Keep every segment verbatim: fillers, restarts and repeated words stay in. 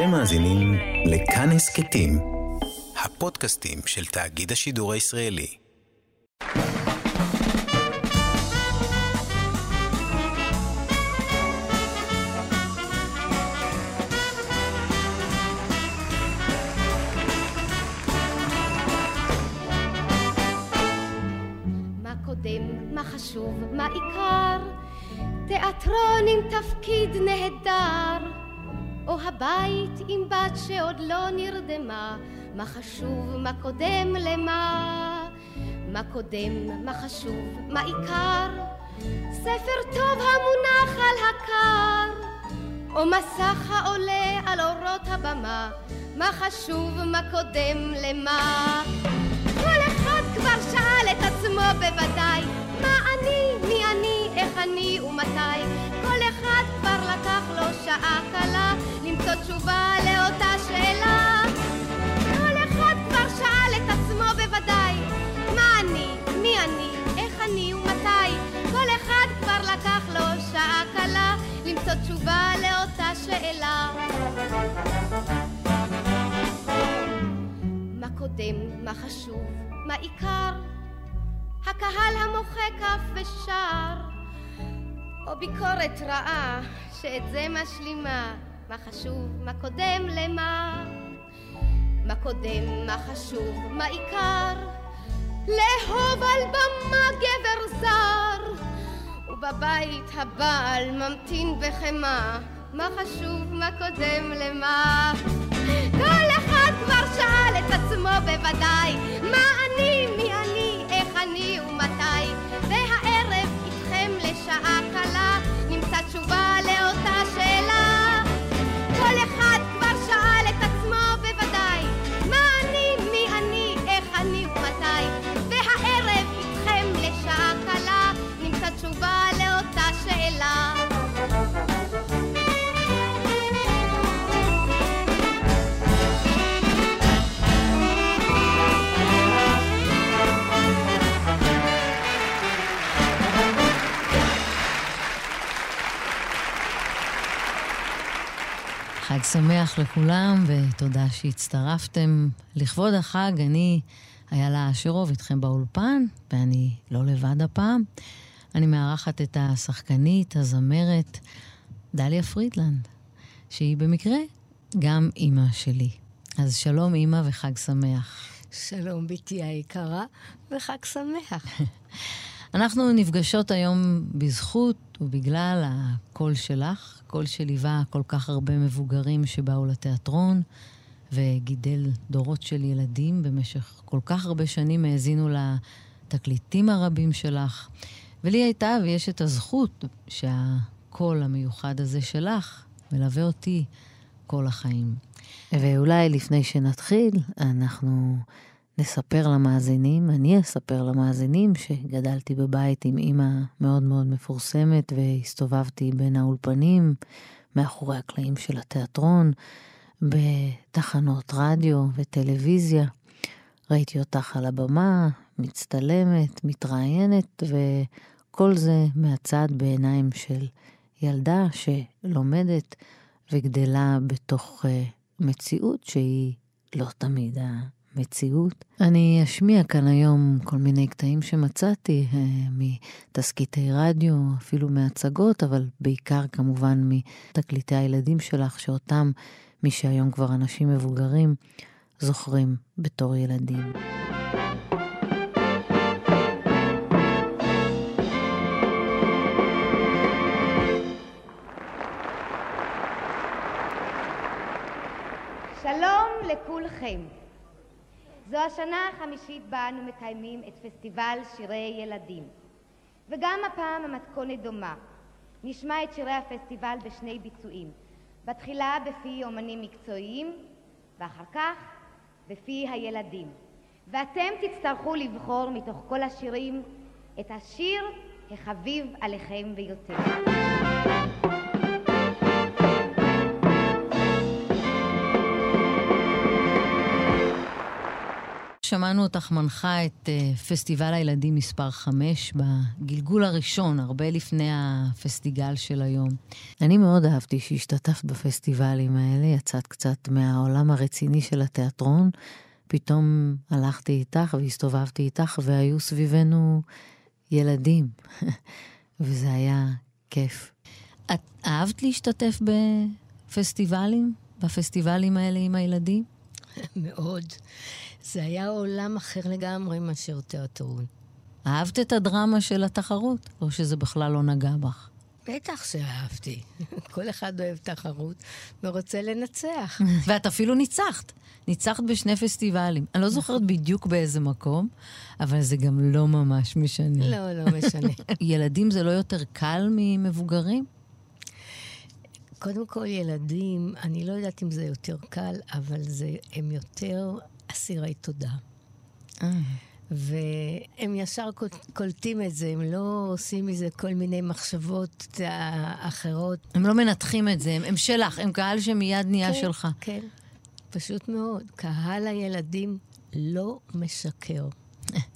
אתם מאזינים לכאן הסקטים, הפודקאסטים של תאגיד השידור הישראלי. מה קודם, מה חשוב, מה עיקר? תיאטרון עם תפקיד נהדר, או הבית עם בת שעוד לא נרדמה. מה חשוב, מה קודם למה? מה קודם, מה חשוב, מה עיקר? ספר טוב המונח על הקר, או מסך העולה על אורות הבמה. מה חשוב, מה קודם למה? כל אחד כבר שאל את עצמו בוודאי, מה אני, מי אני, איך אני ומתי. כל אחד כבר לקח לו שעה קלה למצוא תשובה לאותה שאלה. כל אחד כבר שאל את עצמו בוודאי, מה אני, מי אני, איך אני ומתי. כל אחד כבר לקח לו שעה קלה למצוא תשובה לאותה שאלה. מה קודם, מה חשוב, מה עיקר? הקהל המוחק כף ושר, או ביקורת רעה שאת זה משלימה. מה חשוב, מה קודם למה? מה קודם, מה חשוב, מה עיקר? לאהוב על במה גבר זר, ובבית הבעל ממתין בחמה. מה חשוב, מה קודם למה? כל אחד כבר שאל את עצמו בוודאי, מה אני, מי אני, איך אני ומתי. והערב איתכם לשעה קלה נמצא תשובה לאותה שאלה. כל אחד כבר שאל את עצמו בוודאי, מה אני, מי אני, איך אני ומתי. והערב איתכם לשעה קלה נמצא תשובה לאותה שאלה. חג שמח לכולם, ותודה שהצטרפתם. לכבוד החג, אני אילה אשרוב איתכם באולפן, ואני לא לבד הפעם. אני מארחת את השחקנית, הזמרת, דליה פרידלנד, שהיא במקרה גם אימא שלי. אז שלום אימא וחג שמח. שלום ביתי היקרה וחג שמח. אנחנו נפגשות היום בזכות ובגלל הקול שלך, קול שליווה כל כך הרבה מבוגרים שבאו לתיאטרון, וגידל דורות של ילדים במשך כל כך הרבה שנים, האזינו לתקליטים הרבים שלך. ולי הייתה ויש את הזכות שהקול המיוחד הזה שלך מלווה אותי כל החיים. ואולי לפני שנתחיל, אנחנו נספר למאזינים, אני אספר למאזינים שגדלתי בבית עם אמא מאוד מאוד מפורסמת, והסתובבתי בין האולפנים, מאחורי הקלעים של התיאטרון, בתחנות רדיו וטלוויזיה. ראיתי אותך על הבמה, מצטלמת, מתראיינת, וכל זה מהצד בעיניים של ילדה שלומדת וגדלה בתוך מציאות שהיא לא תמיד מציאות. אני אשמיע כאן היום כל מיני קטעים שמצאתי מתסקיטי רדיו, אפילו מהצגות, אבל בעיקר כמובן מתקליטי הילדים שלך, שאותם מי שהיום כבר אנשים מבוגרים זוכרים בתור ילדים. שלום לכולכם. זו השנה החמישית בה אנו מקיימים את פסטיבל שירי ילדים. וגם הפעם המתכונת דומה. נשמע את שירי הפסטיבל בשני ביצועים. בתחילה בפי אומנים מקצועיים, ואחר כך בפי הילדים. ואתם תצטרכו לבחור מתוך כל השירים את השיר החביב עליכם ביותר. שמענו אותך מנחה את פסטיבל הילדים מספר חמש בגלגול הראשון, הרבה לפני הפסטיגל של היום. אני מאוד אהבתי שהשתתפת בפסטיבלים האלה, יצאת קצת מהעולם הרציני של התיאטרון, פתאום הלכתי איתך והסתובבתי איתך והיו סביבנו ילדים, וזה היה כיף. את אהבת להשתתף בפסטיבלים, בפסטיבלים האלה עם הילדים? מאוד. זה היה עולם אחר לגמרי מאשר תיאטרון. אהבת את הדרמה של התחרות, או שזה בכלל לא נגע בך? בטח שאהבתי. כל אחד אוהב תחרות ורוצה לנצח. ואת אפילו ניצחת. ניצחת בשני פסטיבלים. אני לא זוכרת בדיוק באיזה מקום, אבל זה גם לא ממש משנה. לא, לא משנה. ילדים זה לא יותר קל ממבוגרים? קודם כל ילדים, אני לא יודעת אם זה יותר קל, אבל זה, הם יותר אסירי תודה. והם ישר קולטים את זה, הם לא עושים מזה כל מיני מחשבות אחרות. הם לא מנתחים את זה, הם, הם שלך, הם קהל שמיד נהיה כן, שלך. כן, פשוט מאוד. קהל הילדים לא משקר.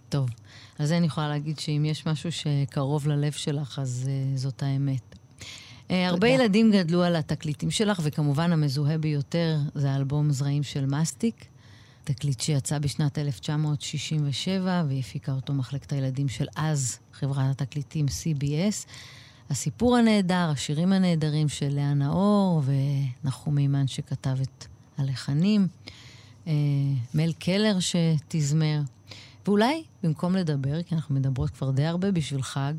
טוב, אז אני יכולה להגיד שאם יש משהו שקרוב ללב שלך, אז uh, זאת האמת. הרבה ילדים גדלו על התקליטים שלך, וכמובן המזוהה ביותר זה אלבום זרעים של מסטיק, תקליט שיצא בשנת אלף תשע מאות שישים ושבע, והפיקה אותו מחלקת הילדים של אז, חברת התקליטים סי בי אס. הסיפור הנהדר, השירים הנהדרים של לאה נאור, ונחום מימן שכתב את הלחנים, מל קלר שתזמר. ואולי, במקום לדבר, כי אנחנו מדברות כבר די הרבה בשביל חג,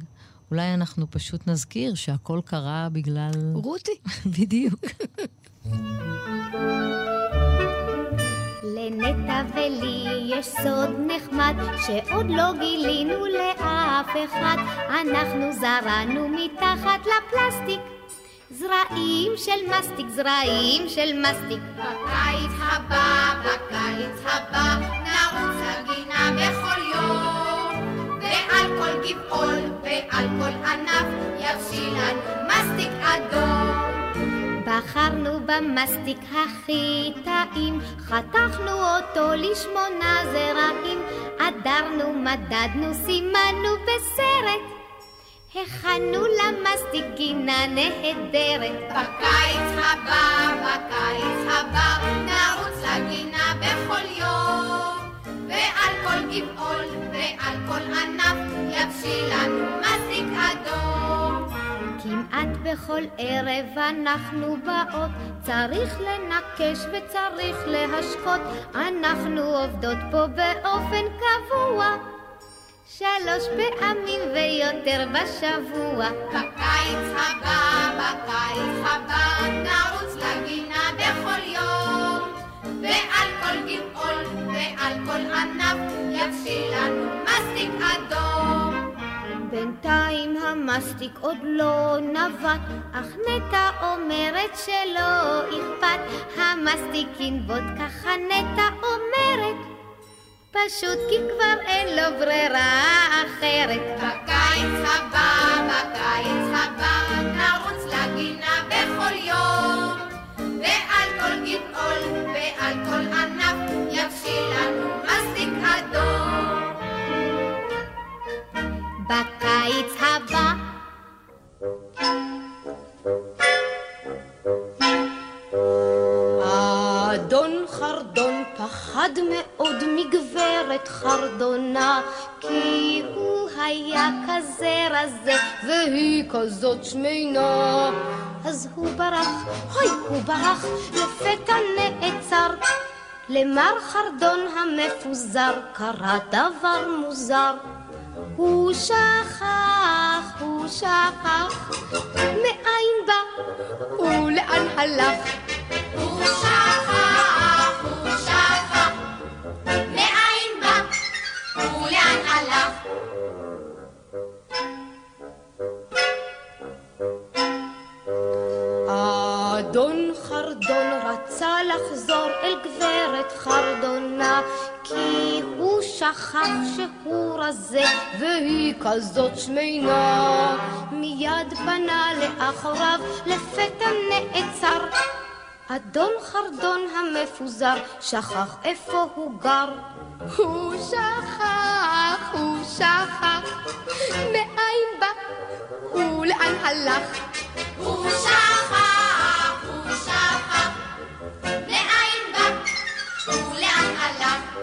אולי אנחנו פשוט נזכיר שהכל קרה בגלל... רותי. בדיוק. לנטה ולי יש סוד נחמד שעוד לא גילינו לאף אחד. אנחנו זרענו מתחת לפלסטיק זרעים של מסטיק, זרעים של מסטיק. בקיץ הבא, בקיץ הבא נרוץ על גינה בכל יום, ועל כל גבעול ועל כל ענף יבשילן מסטיק אדום. בחרנו במסטיק הכי טעים, חתכנו אותו לשמונה זרעים, אדרנו, מדדנו, סימנו בסרט, הכנו למסטיק גינה נהדרת. בקיץ הבא, בקיץ הבא נרוץ לגינה בכל יום, ועל כל גבעול ועל כל ענף יבשילנו מסטיק אדום. כמעט בכל ערב אנחנו באות, צריך לנקש וצריך להשקות, אנחנו עובדות פה באופן קבוע שלוש פעמים ויותר בשבוע. בקיץ הבא, בקיץ הבא נרוץ לגינה בכל יום, ועל כל גבעול ועל כל ענף יבשילנו מסטיק אדום. בינתיים המסטיק עוד לא נבט, אך נטה אומרת שלא אכפת, המסטיק ינבוט, ככה נטה אומרת, פשוט כי כבר אין לו ברירה אחרת. בקיץ הבא, בקיץ הבא נרוץ לגינה בכל יום, ועל כל גבעול ועל כל ענף יבשילנו מסטיק אדום. בקיץ הבא אדון חרדון פחד מאוד מגברת חרדונה, כי הוא היה כזה רזה והיא כזאת שמינה. אז הוא ברח, אוי הוא ברח, לפתע נעצר, למר חרדון המפוזר קרה דבר מוזר. הוא שכח, הוא שכח, מאין בא ולאן הלך. הוא שכח, הוא שכח, מאין בא ולאן הלך. אדון חרדון רצה לחזור אל גברת חרדונה, כי הוא שכח שהוא רזה והיא כזאת שמינה. מיד פנה לאחוריו לפתע נעצר, אדון חרדון המפוזר שכח איפה הוא גר. הוא שכח, הוא שכח, מאין בא ולאן הלך. הוא שכח, הוא שכח, מאין בא ולאן הלך.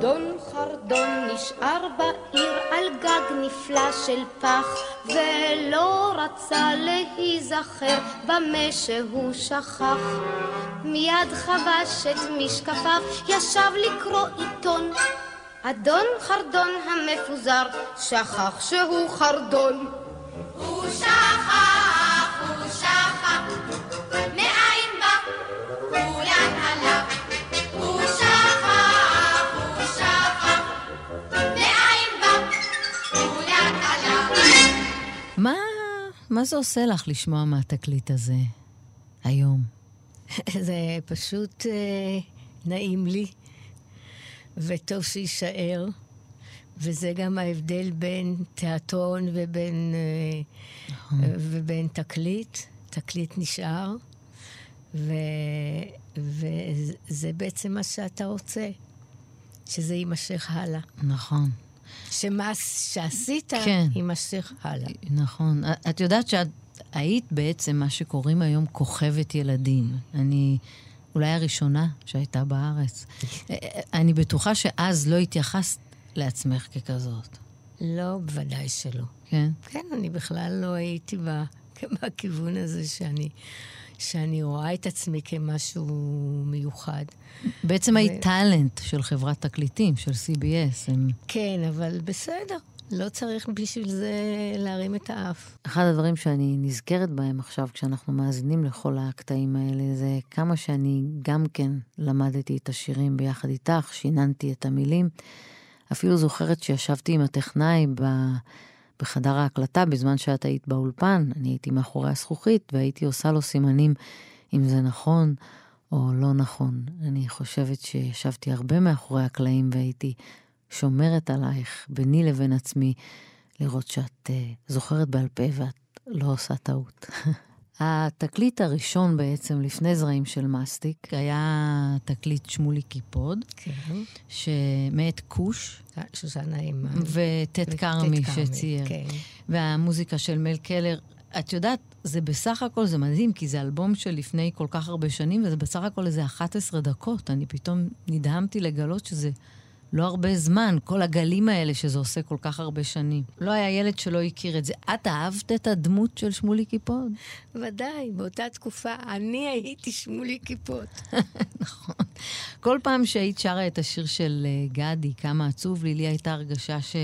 אדון חרדון נשאר בעיר על גג נפלא של פח, ולא רצה להיזכר במה שהוא שכח. מיד חבש את משקפיו, ישב לקרוא עיתון. אדון חרדון המפוזר שכח שהוא חרדון. הוא שכח, הוא שכח, מאין בא ולאן הלך. מה, מה זה עושה לך לשמוע מהתקליט הזה היום? זה פשוט אה, נעים לי, וטוב שישאר, וזה גם ההבדל בין תיאטרון ובין, אה, ובין תקליט, תקליט נשאר, ו, וזה בעצם מה שאתה רוצה, שזה יימשך הלאה. נכון. שמה שעשית יימשך הלאה. נכון. את יודעת שאת היית בעצם מה שקוראים היום כוכבת ילדים. אני אולי הראשונה שהייתה בארץ. אני בטוחה שאז לא התייחסת לעצמך ככזאת. לא, בוודאי שלא. כן? כן, אני בכלל לא הייתי בכיוון הזה שאני... שאני רואה את עצמי כמשהו מיוחד. בעצם היית טלנט של חברת תקליטים, של סי בי אס. כן, אבל בסדר. לא צריך בשביל זה להרים את האף. אחד הדברים שאני נזכרת בהם עכשיו, כשאנחנו מאזינים לכל הקטעים האלה, זה כמה שאני גם כן למדתי את השירים ביחד איתך, שיננתי את המילים. אפילו זוכרת שישבתי עם הטכנאי ב... בחדר ההקלטה, בזמן שאת היית באולפן, אני הייתי מאחורי הזכוכית, והייתי עושה לו סימנים אם זה נכון או לא נכון. אני חושבת שישבתי הרבה מאחורי הקלעים, והייתי שומרת עלייך, ביני לבין עצמי, לראות שאת uh, זוכרת בעל פה, ואת לא עושה טעות. התקליט הראשון בעצם, לפני זרעים של מסטיק, היה תקליט שמולי קיפוד, כן. שמעת קוש, שושנה אימן, וטט קרמי שצייר. כן. והמוזיקה של מל קלר, את יודעת, זה בסך הכל, זה מדהים, כי זה אלבום של לפני כל כך הרבה שנים, וזה בסך הכל איזה אחת עשרה דקות. אני פתאום נדהמתי לגלות שזה לא הרבה זמן, כל הגלים האלה שזה עושה כל כך הרבה שנים. לא היה ילד שלא הכיר את זה. את אהבת את הדמות של שמולי קיפוד? ודאי, באותה תקופה אני הייתי שמולי קיפוד. נכון. כל פעם שהיית שרה את השיר של גדי, כמה עצוב לי, לי הייתה הרגשה ש...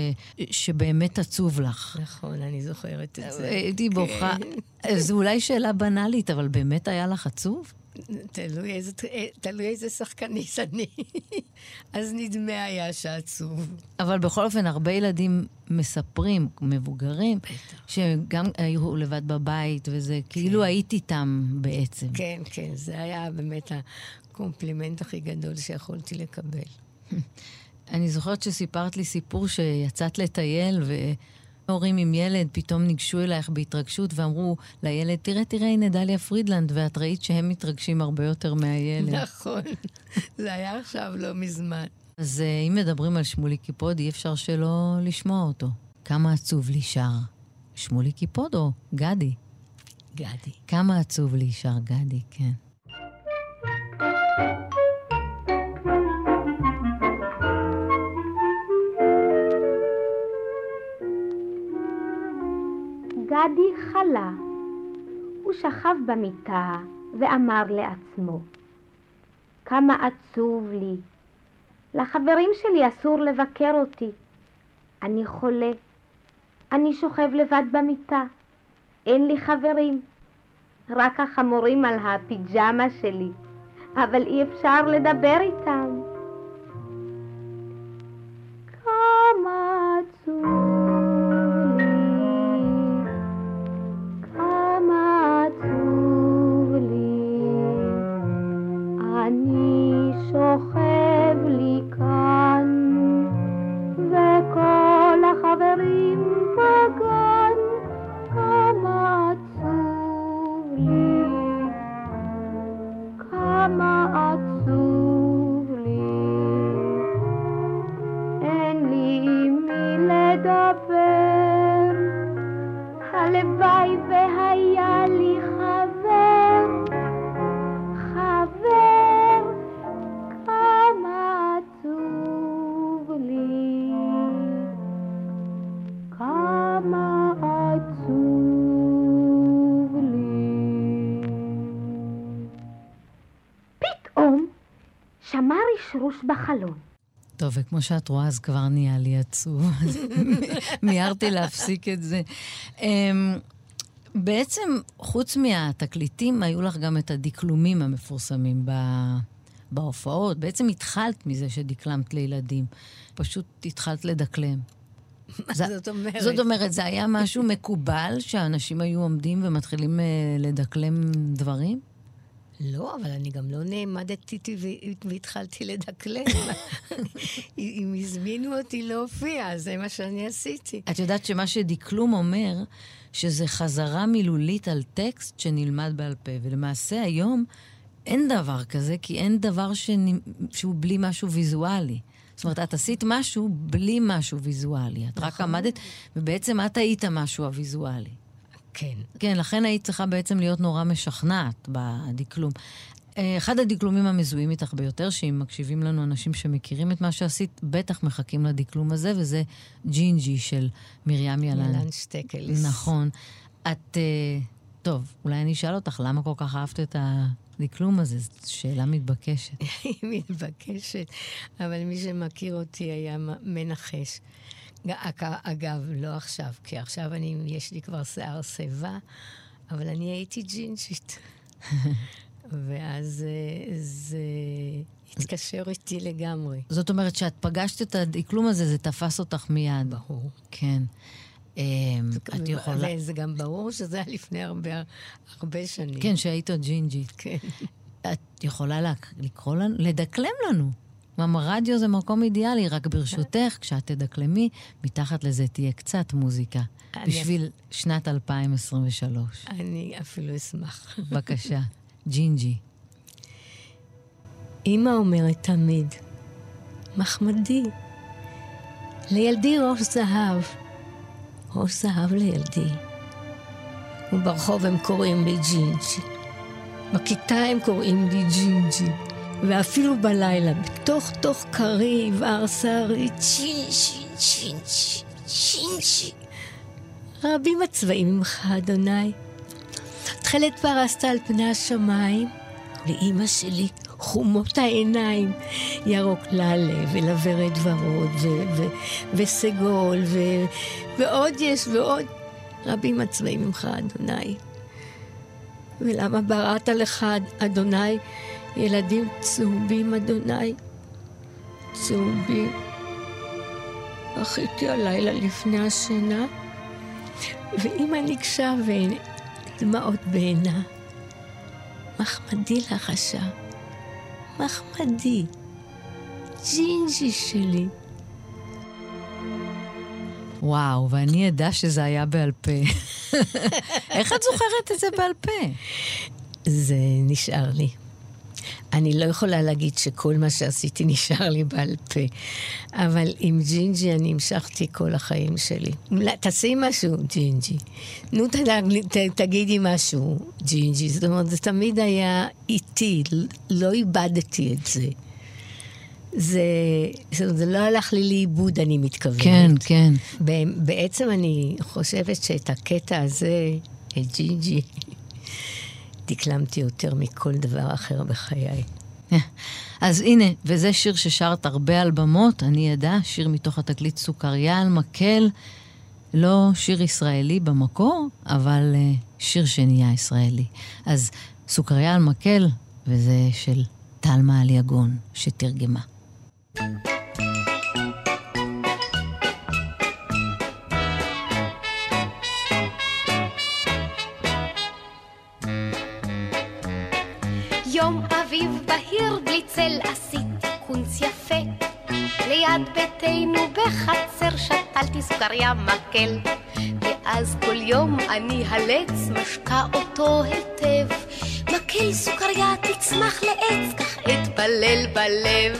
שבאמת עצוב לך. נכון, אני זוכרת את זה. הייתי בוכה. זו אולי שאלה בנאלית, אבל באמת היה לך עצוב? תלוי איזה, תלוי איזה שחקנית אני. אז נדמה היה שעצוב. אבל בכל אופן, הרבה ילדים מספרים, מבוגרים, שגם היו לבד בבית, וזה כאילו הייתי איתם בעצם. כן, כן, זה היה באמת הקומפלימנט הכי גדול שיכולתי לקבל. אני זוכרת שסיפרת לי סיפור שיצאת לטייל, ו... הורים עם ילד פתאום ניגשו אלייך בהתרגשות ואמרו לילד, תראה, תראה, הנה דליה פרידלנד, ואת ראית שהם מתרגשים הרבה יותר מהילד. נכון, זה היה עכשיו לא מזמן. אז אם מדברים על שמולי קיפוד, אי אפשר שלא לשמוע אותו. כמה עצוב לי שר שמולי קיפוד או גדי? גדי. כמה עצוב לי שר גדי, כן. גדי חלה, הוא שכב במיטה ואמר לעצמו, כמה עצוב לי, לחברים שלי אסור לבקר אותי, אני חולה, אני שוכב לבד במיטה, אין לי חברים, רק החמורים על הפיג'מה שלי, אבל אי אפשר לדבר איתם. כמה עצוב. כל החברים בגן הלוואי והיה לי חבר, חבר, כמה עצוב לי, כמה עצוב לי. פתאום שמע רשרוש בחלון. טוב, וכמו שאת רואה, אז כבר נהיה לי עצוב. מיהרתי להפסיק את זה. בעצם, חוץ מהתקליטים, היו לך גם את הדקלומים המפורסמים בהופעות. בעצם התחלת מזה שדקלמת לילדים. פשוט התחלת לדקלם. זאת אומרת? זאת אומרת, זה היה משהו מקובל שהאנשים היו עומדים ומתחילים לדקלם דברים? לא, אבל אני גם לא נעמדתי והתחלתי לדקלם. אם הזמינו אותי להופיע, זה מה שאני עשיתי. את יודעת שמה שדקלום אומר, שזה חזרה מילולית על טקסט שנלמד בעל פה, ולמעשה היום אין דבר כזה, כי אין דבר שהוא בלי משהו ויזואלי. זאת אומרת, את עשית משהו בלי משהו ויזואלי. את רק עמדת, ובעצם את היית משהו הויזואלי. כן. כן, לכן היית צריכה בעצם להיות נורא משכנעת בדקלום. אחד הדקלומים המזוהים איתך ביותר, שאם מקשיבים לנו אנשים שמכירים את מה שעשית, בטח מחכים לדקלום הזה, וזה ג'ינג'י של מרים ילן. ילן שטקליס. נכון. את, טוב, אולי אני אשאל אותך, למה כל כך אהבת את הדקלום הזה? זו שאלה מתבקשת. היא מתבקשת, אבל מי שמכיר אותי היה מנחש. אגב, לא עכשיו, כי עכשיו אני, יש לי כבר שיער שיבה, אבל אני הייתי ג'ינג'ית. ואז זה התקשר איתי לגמרי. זאת אומרת, שאת פגשת את הדקלום הזה, זה תפס אותך מיד. ברור. כן. את יכולה... זה גם ברור שזה היה לפני הרבה שנים. כן, שהיית ג'ינג'ית. כן. את יכולה לקרוא לנו, לדקלם לנו. הרדיו זה מקום אידיאלי, רק ברשותך, כשאת תדקלמי, מתחת לזה תהיה קצת מוזיקה, בשביל שנת אלפיים עשרים ושלוש. אני אפילו אשמח. בבקשה, ג'ינג'י. אמא אומרת תמיד, מחמדי, לילדי ראש זהב, ראש זהב לילדי. וברחוב הם קוראים לי ג'ינג'י, בכיתה הם קוראים לי ג'ינג'י. ואפילו בלילה, בתוך תוך קרי, וער שערי, צ'ינשי, צ'ינשי, צ'ינשי. רבים הצבעים ממך, אדוני. תחלת פרסת על פני השמיים, לאמא שלי חומות העיניים, ירוק ללב, ולוורד ורוד, וסגול, ועוד יש, ועוד. רבים הצבעים ממך, אדוני. ולמה בראת לך, אדוני, ילדים צהובים, אדוני, צהובים. בכיתי הלילה לפני השינה, ואמא ניגשה ודמעות בעינה. מחמדי לחשה, מחמדי, ג'ינג'י שלי. וואו, ואני ידע שזה היה בעל פה. איך את זוכרת את זה בעל פה? זה נשאר לי. אני לא יכולה להגיד שכל מה שעשיתי נשאר לי בעל פה, אבל עם ג'ינג'י אני המשכתי כל החיים שלי. תעשי משהו, ג'ינג'י. נו, תגידי משהו, ג'ינג'י. זאת אומרת, זה תמיד היה איתי, לא איבדתי את זה. זה, זה לא הלך לי לאיבוד, אני מתכוונת. כן, כן. בעצם אני חושבת שאת הקטע הזה, את ג'ינג'י, דקלמתי יותר מכל דבר אחר בחיי. אז הנה, וזה שיר ששרת הרבה על במות, אני ידע, שיר מתוך התקליט סוכריה על מקל, לא שיר ישראלי במקור, אבל שיר שנהיה ישראלי. אז סוכריה על מקל, וזה של תלמה אליגון, שתרגמה. יום אביב בהיר בלי צל עשיתי קונץ יפה ליד ביתנו בחצר שתלתי סוכריה מקל ואז כל יום אני הלץ משקע אותו היטב מקל סוכריה תצמח לעץ כך אתבלל בלב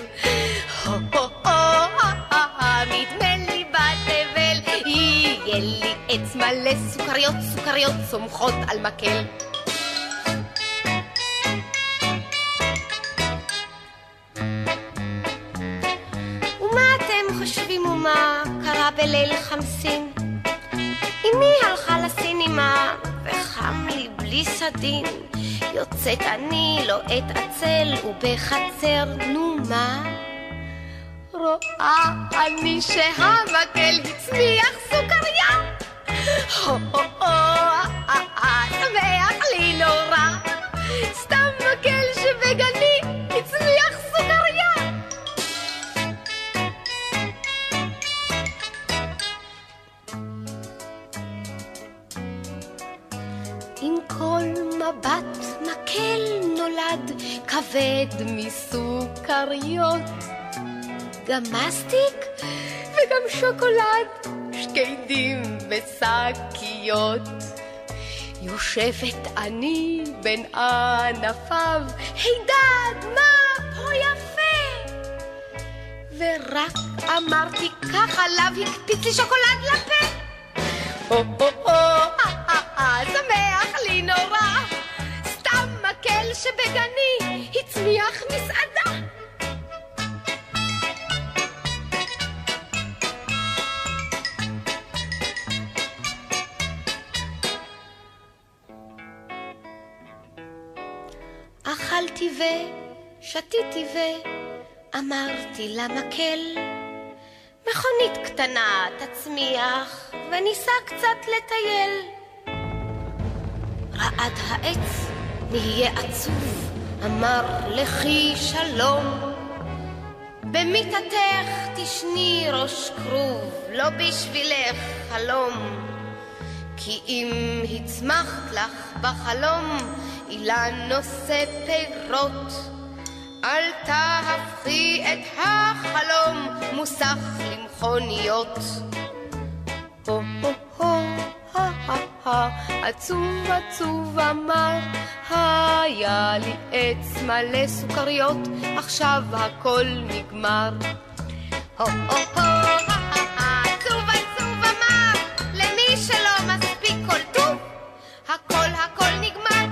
הו הו הו הו הו נדמה לי בתבל יהיה לי עץ מלא סוכריות, סוכריות צומחות על מקל. ומה אתם חושבים ומה קרה בליל חמסין? אמי הלכה לסינימה וחם לי בלי סדין. יוצאת אני לא אתעצל ובחצר נו מה? רואה אני שהמקל הצמיח סוכריה. הו הו הו, שמח לי נורא, סתם מקל שבגני הצמיח סוכריה. עם כל מבט מקל נולד כבד מסוכריות. גם מסטיק וגם שוקולד, שקדים ושקיות. יושבת אני בין ענפיו, הידד מה פה יפה. ורק אמרתי כך עליו הקפיץ לי שוקולד לפה. הו הו הו, שמח לי נורא, סתם מקל שבגני הצמיח מסעדה. אכלתי ושתיתי ואמרתי למקל, מכונית קטנה תצמיח וניסה קצת לטייל. רעד העץ נהיה עצוב, אמר לכי שלום, במיטתך תשני ראש כרוב, לא בשבילך חלום. כי אם הצמחת לך בחלום אילן נושא פירות, אל תהפכי את החלום מוסך למכוניות. הו הו הו, עצוב עצוב אמר, היה לי עץ מלא סוכריות, עכשיו הכל נגמר. הו הו הו, עצוב עצוב אמר, למי שלא מספיק כל טוב, הכל הכל נגמר.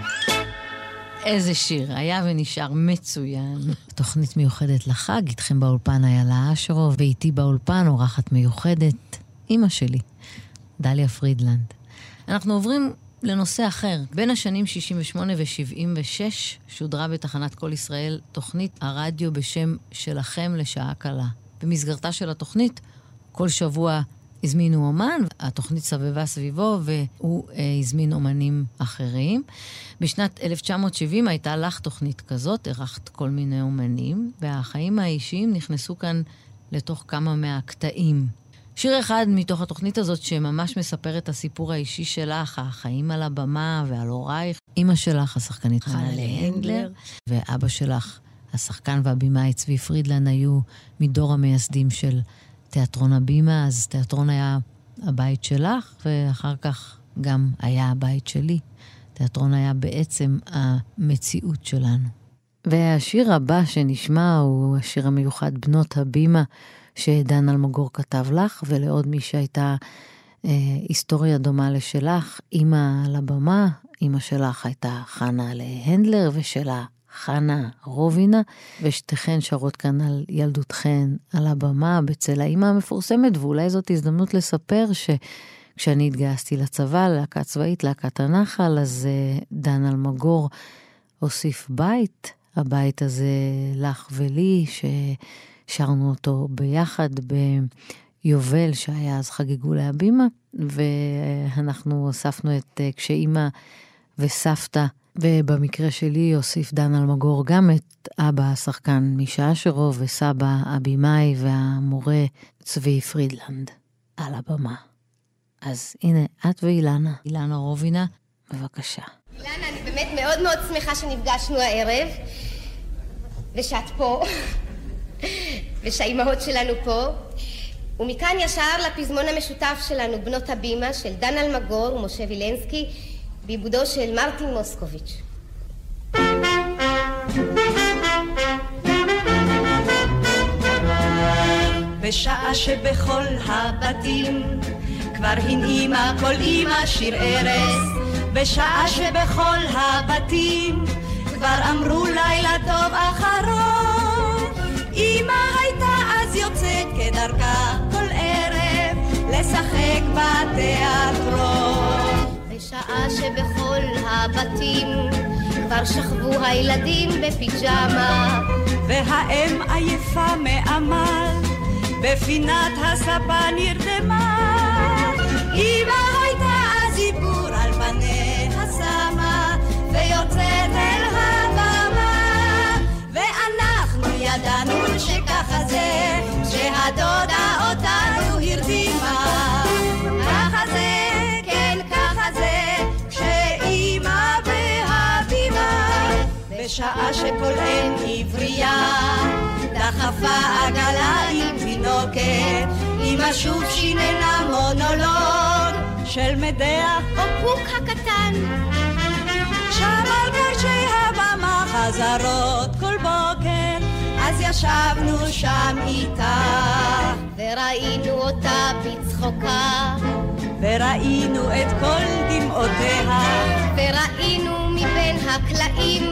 איזה שיר, היה ונשאר מצוין. תוכנית מיוחדת לחג, איתכם באולפן אילה אשרוב, ואיתי באולפן אורחת מיוחדת, אמא שלי, דליה פרידלנד. אנחנו עוברים לנושא אחר. בין השנים שישים ושמונה ו-שבעים ושש שודרה בתחנת כל ישראל תוכנית הרדיו בשם שלכם לשעה קלה. במסגרתה של התוכנית, כל שבוע הזמינו אומן, התוכנית סבבה סביבו, והוא אה, הזמין אומנים אחרים. בשנת אלף תשע מאות שבעים הייתה לך תוכנית כזאת, ערכת כל מיני אומנים, והחיים האישיים נכנסו כאן לתוך כמה מהקטעים. שיר אחד מתוך התוכנית הזאת שממש מספר את הסיפור האישי שלך, החיים על הבמה ועל הורייך, אמא שלך, השחקנית חנה להנדלר, ואבא שלך, השחקן והבימאי צבי פרידלנד, היו מדור המייסדים של תיאטרון הבימה, אז תיאטרון היה הבית שלך, ואחר כך גם היה הבית שלי. תיאטרון היה בעצם המציאות שלנו. והשיר הבא שנשמע הוא השיר המיוחד בנות הבימה, שדן אלמגור כתב לך, ולעוד מי שהייתה אה, היסטוריה דומה לשלך, אמא על הבמה, אמא שלך הייתה חנה להנדלר, ושלה חנה רובינה, ושתיכן שרות כאן על ילדותכן על הבמה בצל האמא המפורסמת, ואולי זאת הזדמנות לספר שכשאני התגייסתי לצבא, להקה צבאית, להקת הנחל, אז דן אלמגור הוסיף בית, הבית הזה לך ולי, ששרנו אותו ביחד ביובל שהיה אז חגיגו להבימה, ואנחנו הוספנו את כשאמא וסבתא, ובמקרה שלי יוסיף דן אלמגור גם את אבא השחקן משה אשרוב וסבא אבימאי והמורה צבי פרידלנד על הבמה. אז הנה את ואילנה, אילנה רובינה, בבקשה. אילנה, אני באמת מאוד מאוד שמחה שנפגשנו הערב, ושאת פה, ושהאימהות שלנו פה, ומכאן ישר לפזמון המשותף שלנו בנות הבימה של דן אלמגור ומשה וילנסקי, בעיבודו של מרטין מוסקוביץ'. בשעה שבכל הבתים כבר הנעימה כל אימא שיר ערס, בשעה שבכל הבתים כבר אמרו לילה טוב אחרון. אימא הייתה אז יוצאת כדרכה כל ערב לשחק בתיאטרון, בשעה שבכל הבתים כבר שכבו הילדים בפיג'מה, והאם עייפה מעמל בפינת הספה נרדמה. אמא הייתה אז איפור על פניה שמה ויוצאת אל הבמה, ואנחנו ידענו שככה זה, שהדודה אותנו הרדימה. ככה זה, כן ככה זה, כשאמא בהבימה. בשעה שכל אם עברייה דחפה עגלה עם פינוקת, אמא שוב שיננה מונולוג של מדיה אופוק הקטן, שם על גרשי הבמה חזרות כל בוקר, אז ישבנו שם איתה וראינו אותה בצחוקה, וראינו את כל דמעותיה, וראינו מבין הקלעים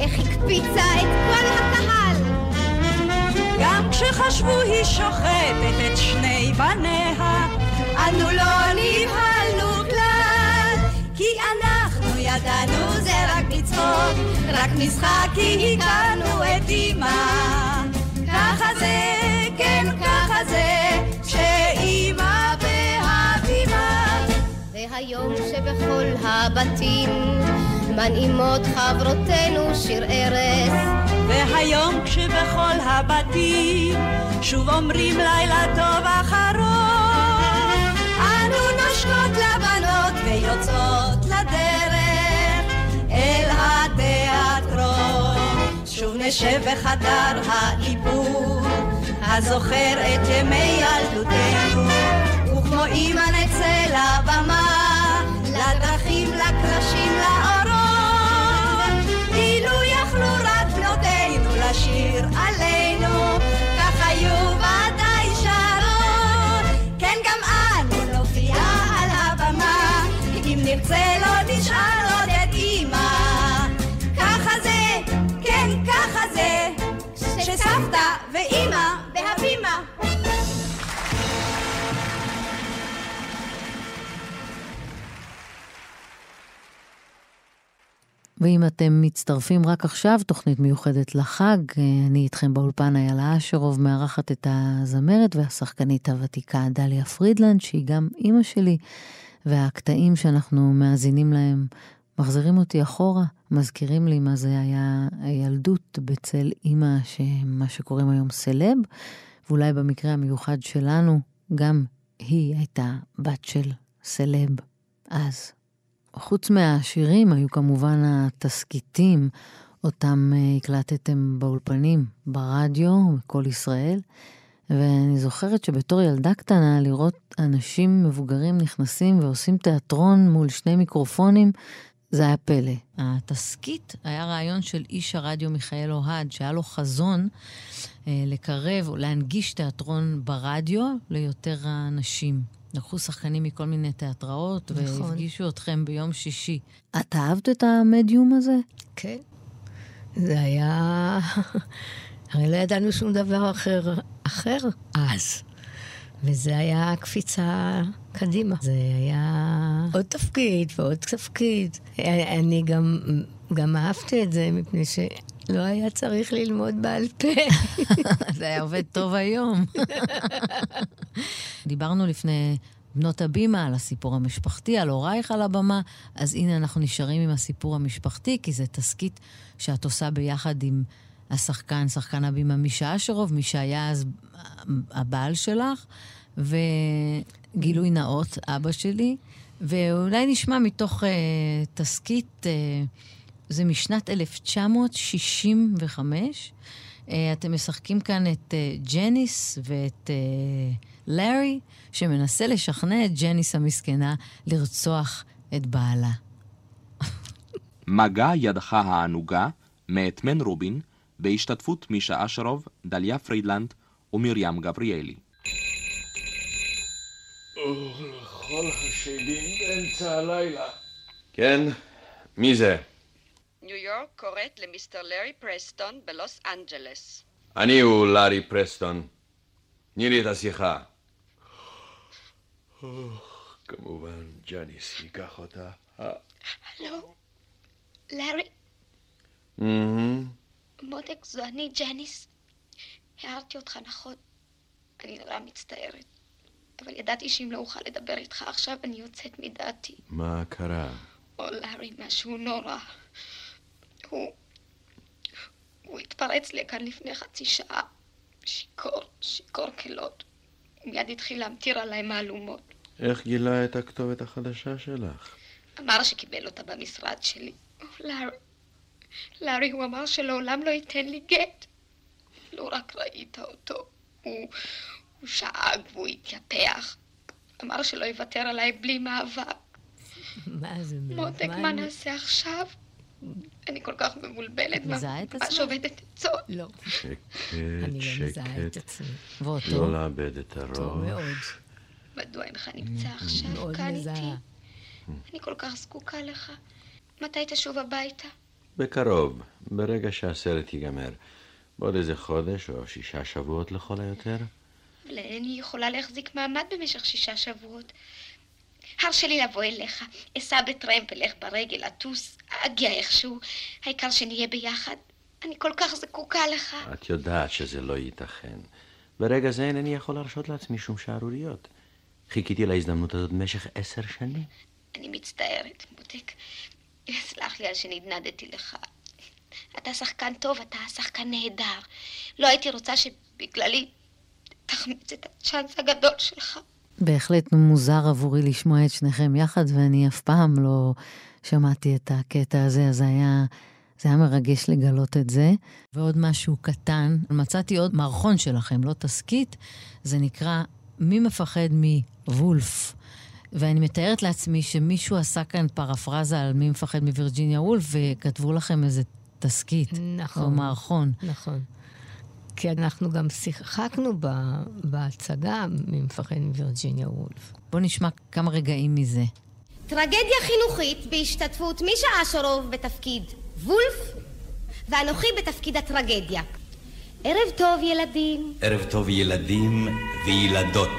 איך הקפיצה את כל הקהל, גם כשחשבו היא שוחטת את שני בניה, אנו לא נבהלנו כלל, כי אנחנו ידענו זה רק לצחוק, רק נשחק כי הכרנו את אמא. ככה זה, כן ככה זה, שאמא בהבימה. והיום שבכל הבתים מנעימות חברותינו שיר ערס, והיום כשבכל הבתים שוב אומרים לילה טוב אחרון, אנו נושקות לבנות ויוצאות לדרך אל התיאטרון. שוב נשב בחדר העיבור הזוכר את ימי ילדותנו, וכמו אמא נצא לבמה לדרכים, לקרשים, לארון. אילו יכלו רק בנותינו לשיר עלינו, כך היו ודאי שרות. כן, גם אנו נופיע על הבמה, אם נרצה לא נשאר עוד את אמא. ככה זה, כן ככה זה, שסבתא ואמא בהבימה. ואם אתם מצטרפים רק עכשיו, תוכנית מיוחדת לחג, אני איתכם באולפן, אילה אשרוב מארחת את הזמרת והשחקנית הוותיקה דליה פרידלנד, שהיא גם אמא שלי, והקטעים שאנחנו מאזינים להם מחזירים אותי אחורה, מזכירים לי מה זה היה הילדות בצל אמא, שמה שקוראים היום סלב, ואולי במקרה המיוחד שלנו, גם היא הייתה בת של סלב אז. חוץ מהשירים היו כמובן התסקיטים, אותם הקלטתם באולפנים, ברדיו, בכל ישראל, ואני זוכרת שבתור ילדה קטנה לראות אנשים מבוגרים נכנסים ועושים תיאטרון מול שני מיקרופונים, זה היה פלא. התסקיט היה רעיון של איש הרדיו מיכאל אוהד, שהיה לו חזון לקרב או להנגיש תיאטרון ברדיו ליותר אנשים. לקחו שחקנים מכל מיני תיאטראות, נכון. והפגישו אתכם ביום שישי. את אהבת את המדיום הזה? כן. זה היה... הרי לא ידענו שום דבר אחר, אחר אז. וזה היה קפיצה קדימה. זה היה עוד תפקיד ועוד תפקיד. אני גם, גם אהבתי את זה, מפני ש... לא היה צריך ללמוד בעל פה. זה היה עובד טוב היום. דיברנו לפני בנות הבימה על הסיפור המשפחתי, על הורייך על הבמה, אז הנה אנחנו נשארים עם הסיפור המשפחתי, כי זה תסקית שאת עושה ביחד עם השחקן, שחקן הבימה משה אשרוב, מי שהיה אז הבעל שלך, וגילוי נאות, אבא שלי, ואולי נשמע מתוך uh, תסקית... Uh, זה משנת אלף תשע מאות שישים וחמש. אתם משחקים כאן את ג'ניס ואת לארי, שמנסה לשכנע את ג'ניס המסכנה לרצוח את בעלה. מגע ידך הענוגה, מאת מן רובין, בהשתתפות מישה אשרוב, דליה פרידלנד ומרים גבריאלי. לכל השדים באמצע הלילה. כן, מי זה? ניו יורק קוראת למיסטר לארי פרסטון בלוס אנג'לס. אני הוא לארי פרסטון. תני לי את השיחה. כמובן, ג'אניס ייקח אותה. הלו, לארי? מותק, זו אני, ג'אניס. הערתי אותך נכון. אני נראה מצטערת. אבל ידעתי שאם לא אוכל לדבר איתך עכשיו, אני יוצאת מדעתי. מה קרה? או לארי, משהו נורא. הוא... הוא התפרץ לי כאן לפני חצי שעה. שיקור, שיקור כלות. הוא מיד התחיל להמטיר עליי מהלומות. איך גילה את הכתובת החדשה שלך? אמר שקיבל אותה במשרד שלי. או לארי, לארי, הוא אמר שלעולם לא ייתן לי גט. לא רק ראית אותו. הוא... הוא שאג והוא התייפח. אמר שלא יוותר עליי בלי מאבק. מה זה מלאב? מותק, מה נעשה עכשיו? אני כל כך מבולבלת. מזהה את עצמי? שובדת עצות. לא. שקט, שקט. לא לאבד את הראש. מדוע אינך נמצא עכשיו כאן איתי? אני כל כך זקוקה לך. מתי תשוב הביתה? בקרוב. ברגע שהסרט ייגמר. בעוד איזה חודש או שישה שבועות לכל היותר. אני יכולה להחזיק מעמד במשך שישה שבועות. הרשה לי לבוא אליך, אסע בטרמפ, אלך ברגל, אטוס, אגיע איכשהו. העיקר שנהיה ביחד. אני כל כך זקוקה לך. את יודעת שזה לא ייתכן. ברגע זה אינני יכול להרשות לעצמי שום שערוריות. חיכיתי להזדמנות הזאת במשך עשר שנים. אני מצטערת, מותק. סלח לי על שנדנדתי לך. אתה שחקן טוב, אתה שחקן נהדר. לא הייתי רוצה שבגללי תחמיץ את הצ'אנס הגדול שלך. בהחלט מוזר עבורי לשמוע את שניכם יחד, ואני אף פעם לא שמעתי את הקטע הזה, אז היה, זה היה מרגש לגלות את זה. ועוד משהו קטן, מצאתי עוד מערכון שלכם, לא תסקית, זה נקרא מי מפחד מוולף. ואני מתארת לעצמי שמישהו עשה כאן פרפרזה על מי מפחד מווירג'יניה וולף, וכתבו לכם איזה תסקית, נכון, או מערכון. נכון. כי אנחנו גם שיחקנו בהצגה ממפחד מווירג'יניה וולף. בוא נשמע כמה רגעים מזה. טרגדיה חינוכית בהשתתפות משה אשרוב בתפקיד וולף, ואנוכי בתפקיד הטרגדיה. ערב טוב ילדים. ערב טוב ילדים וילדות,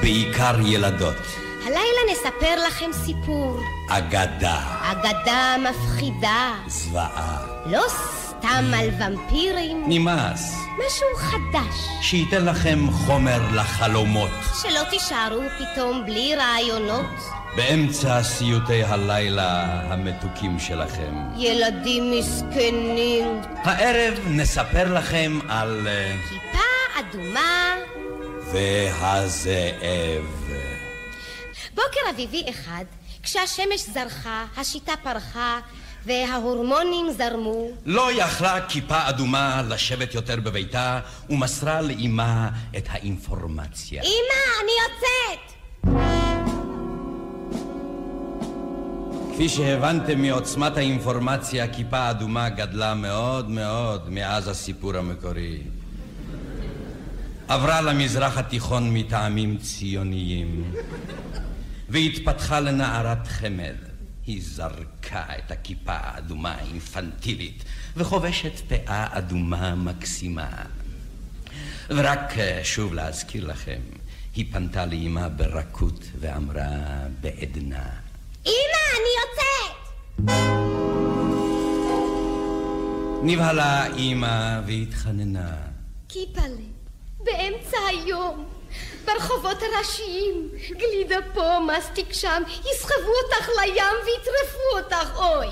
בעיקר ילדות. הלילה נספר לכם סיפור. אגדה. אגדה מפחידה. זוועה. לא סתם על ומפירים. נמאס. משהו חדש. שייתן לכם חומר לחלומות. שלא תישארו פתאום בלי רעיונות. באמצע סיוטי הלילה המתוקים שלכם. ילדים מסכנים. הערב נספר לכם על... כיפה אדומה. והזאב. בוקר אביבי אחד, כשהשמש זרחה, השיטה פרחה, וההורמונים זרמו. לא יכלה כיפה אדומה לשבת יותר בביתה, ומסרה לאימה את האינפורמציה. אימא, אני יוצאת! כפי שהבנתם מעוצמת האינפורמציה, כיפה אדומה גדלה מאוד מאוד מאז הסיפור המקורי. עברה למזרח התיכון מטעמים ציוניים. והתפתחה לנערת חמד. היא זרקה את הכיפה האדומה האינפנטילית וחובשת פאה אדומה מקסימה. ורק שוב להזכיר לכם, היא פנתה לאימה ברכות ואמרה בעדנה, אימא, אני יוצאת! נבהלה אימא והתחננה, כיפלה, באמצע היום ברחובות הראשיים, גלידה פה, מסטיק שם, יסחבו אותך לים ויטרפו אותך, אוי.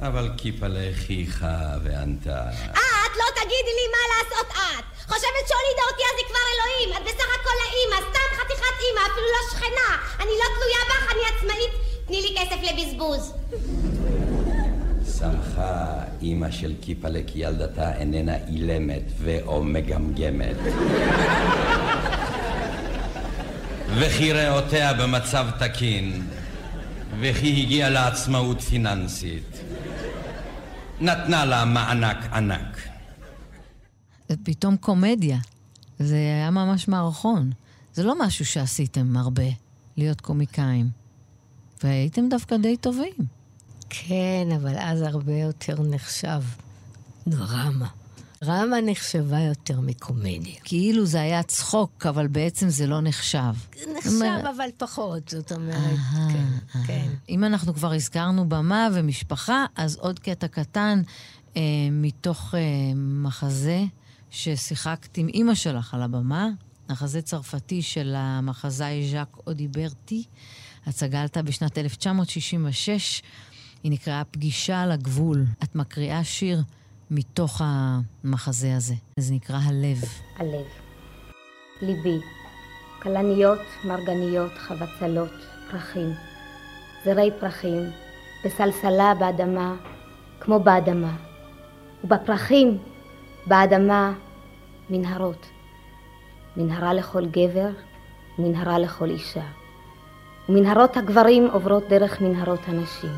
אבל כיפלה חיכה וענתה, את לא תגידי לי מה לעשות את. חושבת שהולידה אותי אז היא כבר אלוהים, את בסך הכל האמא, סתם חתיכת אמא, אפילו לא שכנה. אני לא תלויה בך, אני עצמאית, תני לי כסף לבזבוז. שמחה אמא של כיפלה כי ילדתה איננה אילמת ואו מגמגמת. וכי ראותיה במצב תקין, וכי הגיעה לעצמאות פיננסית. נתנה לה מענק ענק. זה פתאום קומדיה. זה היה ממש מערכון. זה לא משהו שעשיתם הרבה. להיות קומיקאים. והייתם דווקא די טובים. כן, אבל אז הרבה יותר נחשב דרמה. דרמה נחשבה יותר מקומדיה. כאילו זה היה צחוק, אבל בעצם זה לא נחשב. נחשב, אבל פחות, זאת אומרת. כן. אם אנחנו כבר הזכרנו במה ומשפחה, אז עוד קטע קטן מתוך מחזה ששיחקת עם אמא שלך על הבמה, מחזה צרפתי של המחזאי ז'אק אודי ברטי, הצגה עלתה בשנת אלף תשע מאות שישים ושש, היא נקראה פגישה על הגבול. את מקריאה שיר מתוך המחזה הזה. זה נקרא הלב. הלב. ליבי. קלניות, מרגניות, חבצלות, פרחים. זרי פרחים. בסלסלה באדמה, כמו באדמה. ובפרחים, באדמה, מנהרות. מנהרה לכל גבר, מנהרה לכל אישה. ומנהרות הגברים עוברות דרך מנהרות הנשים.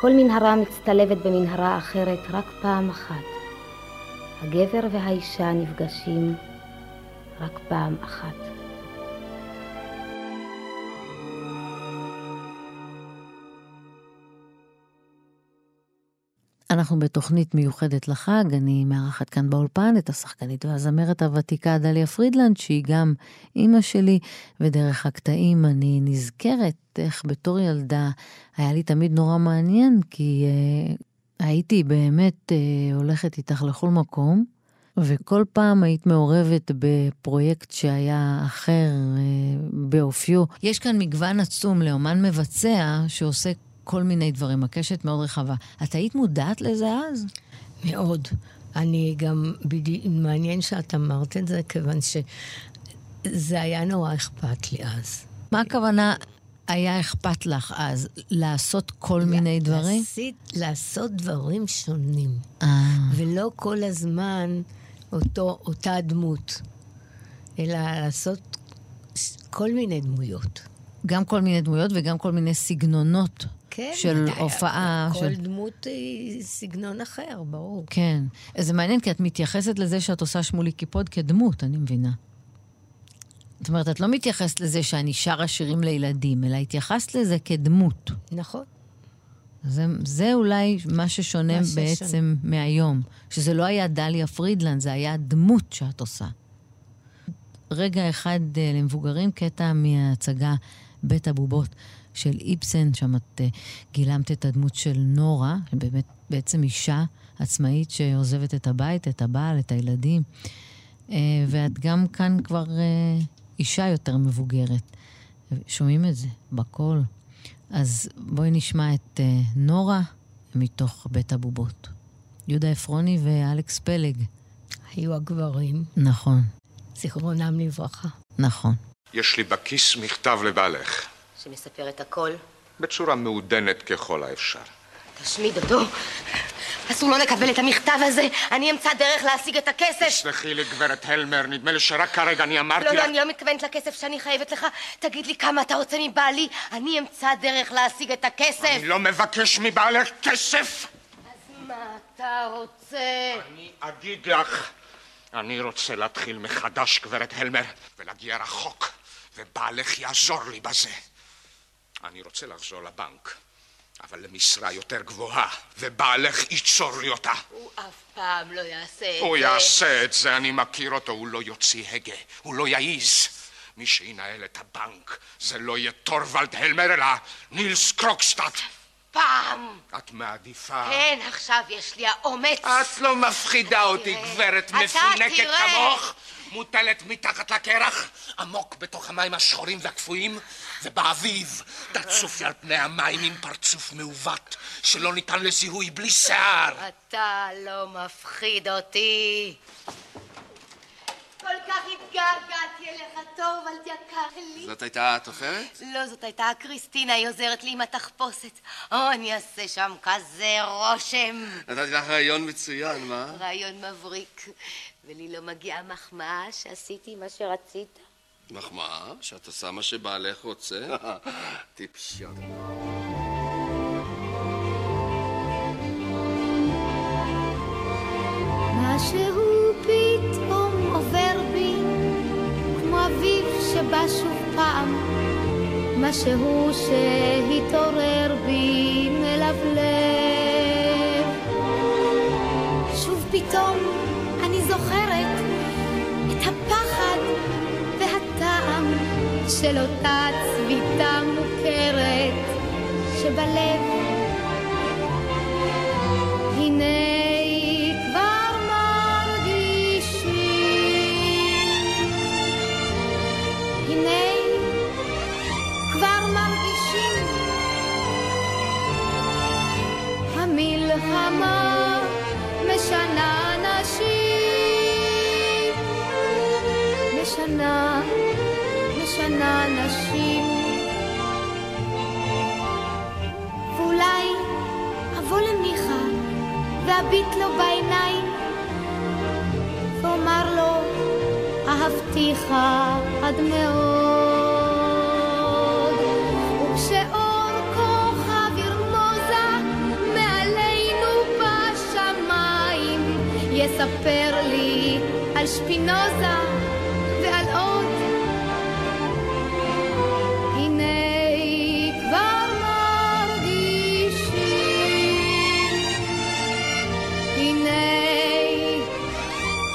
כל מנהרה מצטלבת במנהרה אחרת רק פעם אחת. הגבר והאישה נפגשים רק פעם אחת. אנחנו בתוכנית מיוחדת לחג, אני מארחת כאן באולפן את השחקנית והזמרת הוותיקה דליה פרידלנד, שהיא גם אמא שלי, ודרך הקטעים אני נזכרת איך בתור ילדה היה לי תמיד נורא מעניין, כי אה, הייתי באמת אה, הולכת איתך לכל מקום, וכל פעם היית מעורבת בפרויקט שהיה אחר אה, באופיו. יש כאן מגוון עצום לאומן מבצע שעושה קודם, כל מיני דברים, הקשת מאוד רחבה. את היית מודעת לזה אז? מאוד. אני גם, מעניין שאת אמרת את זה, כיוון שזה היה נורא אכפת לי אז. מה הכוונה היה אכפת לך אז? לעשות כל מיני דברים? לעשות דברים שונים. ולא כל הזמן אותה דמות, אלא לעשות כל מיני דמויות. גם כל מיני דמויות וגם כל מיני סגנונות. כן, של הופעה. כל של... דמות היא סגנון אחר, ברור. כן. זה מעניין, כי את מתייחסת לזה שאת עושה שמולי כיפוד כדמות, אני מבינה. זאת אומרת, את לא מתייחסת לזה שאני שרה שירים לילדים, אלא התייחסת לזה כדמות. נכון. זה, זה אולי מה ששונה מה בעצם ששונה. מהיום. שזה לא היה דליה פרידלנד, זה היה דמות שאת עושה. רגע אחד למבוגרים, קטע מההצגה בית הבובות של איבסן, שם את גילמת את הדמות של נורה, באמת בעצם אישה עצמאית שעוזבת את הבית, את הבעל, את הילדים, ואת גם כאן כבר אישה יותר מבוגרת. שומעים את זה בכל. אז בואי נשמע את נורה מתוך בית הבובות. יהודה אפרוני ואלכס פלג. היו הגברים. נכון. זיכרונם לברכה. נכון. יש לי בכיס מכתב לבעלך. שמספר את הכל? בצורה מעודנת ככל האפשר. תשמיד אותו. אסור לא לקבל את המכתב הזה. אני אמצא דרך להשיג את הכסף. תסלחי לי, גברת הלמר. נדמה לי שרק כרגע אני אמרתי לך... לא, לא, אני לא מתכוונת לכסף שאני חייבת לך. תגיד לי כמה אתה רוצה מבעלי. אני אמצא דרך להשיג את הכסף. אני לא מבקש מבעלך כסף. אז מה אתה רוצה? אני אגיד לך. אני רוצה להתחיל מחדש, גברת הלמר, ולהגיע רחוק, ובעלך יעזור לי בזה. אני רוצה לחזור לבנק, אבל למשרה יותר גבוהה, ובעלך ייצור לי אותה. הוא אף פעם לא יעשה את זה. הוא יעשה את זה, אני מכיר אותו, הוא לא יוציא הגה, הוא לא יעיז. מי שינהל את הבנק, זה לא יהיה טורוולד הלמר, אלא נילס קרוקסטאט. פעם. את מעדיפה. כן, עכשיו יש לי האומץ. את לא מפחידה אותי, גברת מפונקת כמוך, מוטלת מתחת לקרח, עמוק בתוך המים השחורים והקפואים, ובאביב תצופי על פני המים עם פרצוף מעוות, שלא ניתן לזיהוי בלי שיער. אתה לא מפחיד אותי. כל כך התגעגעתי אליך, טוב, אל יקר לי. זאת הייתה התופרת? לא, זאת הייתה קריסטינה, היא עוזרת לי עם התחפושת. או, אני אעשה שם כזה רושם. נתתי לך רעיון מצוין, מה? רעיון מבריק. ולי לא מגיעה מחמאה שעשיתי מה שרצית. מחמאה? שאת עושה מה שבעלך רוצה? טיפשות. משהו פתאום עובר בי, כמו אביב שבא שוב פעם. משהו שהתעורר בי מלבלב. שוב פתאום אני זוכרת את הפחד והטעם של אותה צביתה מוכרת שבלב. הנה המלחמה משנה נשים, משנה, משנה נשים. ואולי אבוא למיכה ואביט לו בעיניים ואומר לו אהבתיך עד מאוד. וכשאו יספר לי על שפינוזה ועל עוד. הנה כבר מרגישים, הנה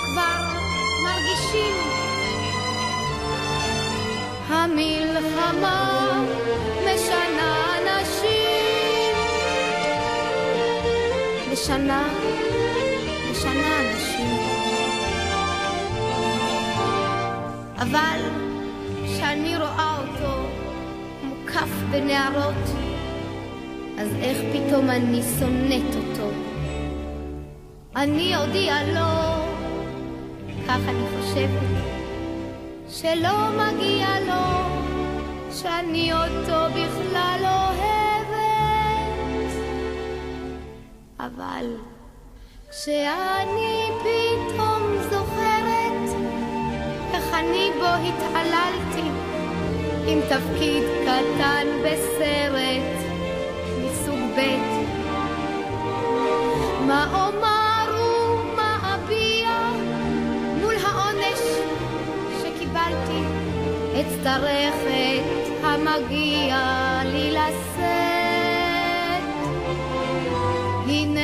כבר מרגישים, המלחמה משנה נשים, משנה אבל כשאני רואה אותו מוקף בנערות, אז איך פתאום אני שונאת אותו. אני הודיע לו, כך אני חושבת, שלא מגיע לו, שאני אותו בכלל אוהבת. אבל כשאני פתאום זוכרת איך אני בו התעללתי עם תפקיד קטן בסרט מסוג בית, מה אומר ומה אביע מול העונש שקיבלתי? אצטרך את המגיע לי לשאת. הנה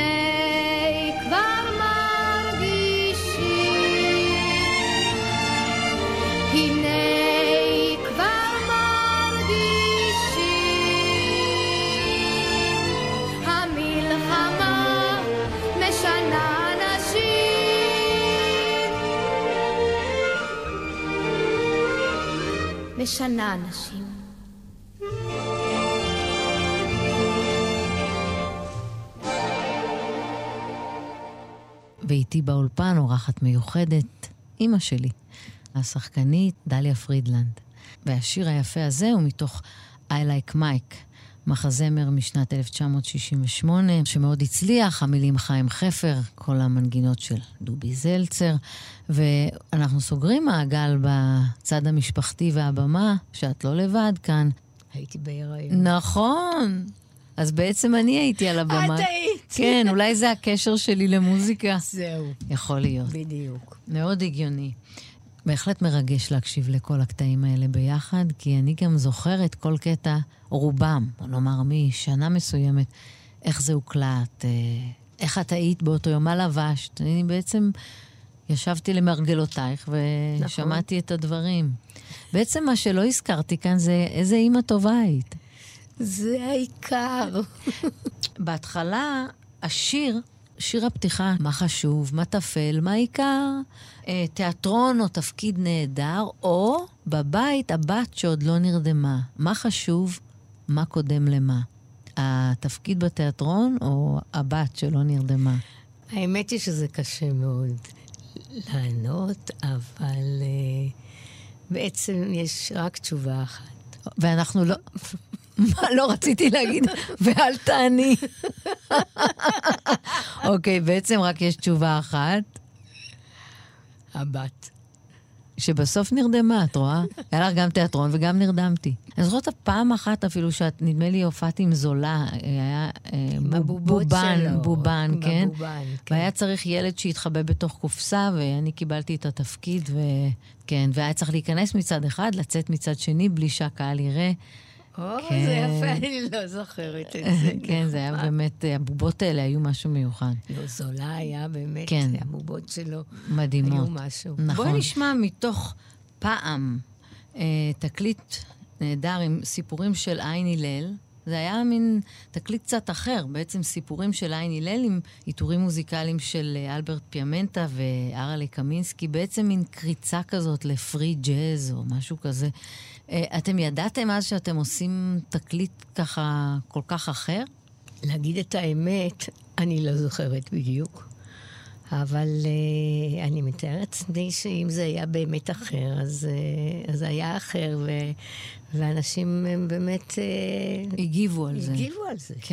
משנה אנשים. ואיתי באולפן אורחת מיוחדת, אמא שלי, השחקנית דליה פרידלנד. והשיר היפה הזה הוא מתוך I Like Mike, מחזמר משנת אלף תשע מאות שישים ושמונה, שמאוד הצליח, המילים חיים חפר, כל המנגינות של דובי זלצר, ואנחנו סוגרים מעגל בצד המשפחתי והבמה, שאת לא לבד כאן. הייתי בהיריון. נכון. אז בעצם אני הייתי על הבמה. את היית. כן, אולי זה הקשר שלי למוזיקה. זהו. יכול להיות. בדיוק. מאוד הגיוני. בהחלט מרגש להקשיב לכל הקטעים האלה ביחד, כי אני גם זוכרת כל קטע, רובם, נאמר משנה מסוימת, איך זה הוקלט, איך את היית באותו יום, מה לבשת. אני בעצם ישבתי למרגלותייך ושמעתי נכון. את הדברים. בעצם מה שלא הזכרתי כאן זה איזה אימא טובה היית. זה העיקר. בהתחלה, השיר... שיר הפתיחה, מה חשוב, מה תפל, מה עיקר, תיאטרון או תפקיד נהדר, או בבית הבת שעוד לא נרדמה, מה חשוב, מה קודם למה, התפקיד בתיאטרון או הבת שלא נרדמה. האמת היא שזה קשה מאוד לענות, אבל בעצם יש רק תשובה אחת. ואנחנו לא... מה לא רציתי להגיד, ואל תעני. אוקיי, בעצם רק יש תשובה אחת. הבת. שבסוף נרדמה, את רואה? היה לך גם תיאטרון וגם נרדמתי. אני זוכרת פעם אחת אפילו שאת, נדמה לי, הופעתי עם זולה, היה בובן, בובן, כן? והיה צריך ילד שהתחבא בתוך קופסה, ואני קיבלתי את התפקיד, והיה צריך להיכנס מצד אחד, לצאת מצד שני, בלי שהקהל יראה. אוי, זה יפה, אני לא זוכרת את זה. כן, זה היה באמת, הבובות האלה היו משהו מיוחד. לא, זולה היה באמת, הבובות שלו היו משהו. בואו נשמע מתוך פעם תקליט נהדר עם סיפורים של עין הלל. זה היה מין תקליט קצת אחר, בעצם סיפורים של עין הלל עם עיטורים מוזיקליים של אלברט פיאמנטה וארלה קמינסקי, בעצם מין קריצה כזאת לפרי ג'אז או משהו כזה. אתם ידעתם אז שאתם עושים תקליט ככה כל כך אחר? להגיד את האמת, אני לא זוכרת בדיוק, אבל uh, אני מתארת די שאם זה היה באמת אחר, אז uh, זה היה אחר, ו, ואנשים הם באמת... Uh, הגיבו על זה. הגיבו על זה, כן.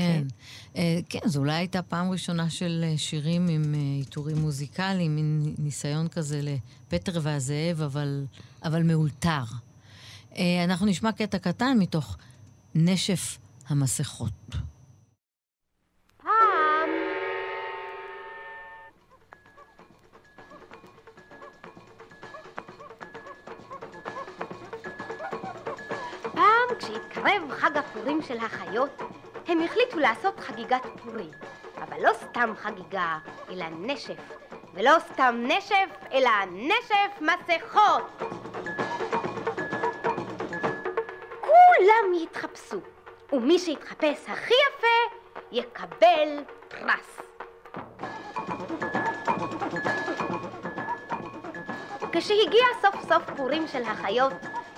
כן, uh, כן זו אולי הייתה פעם ראשונה של שירים עם עיטורים uh, מוזיקליים, עם ניסיון כזה לפטר והזאב, אבל, אבל מאולתר. Uh, אנחנו נשמע קטע קטן מתוך נשף המסכות. כשהתקרב חג הפורים של החיות, הם החליטו לעשות חגיגת פורים. אבל לא סתם חגיגה, אלא נשף. ולא סתם נשף, אלא נשף מסכות. כולם יתחפשו, ומי שיתחפש הכי יפה, יקבל פרס. כשהגיע סוף סוף פורים של החיות,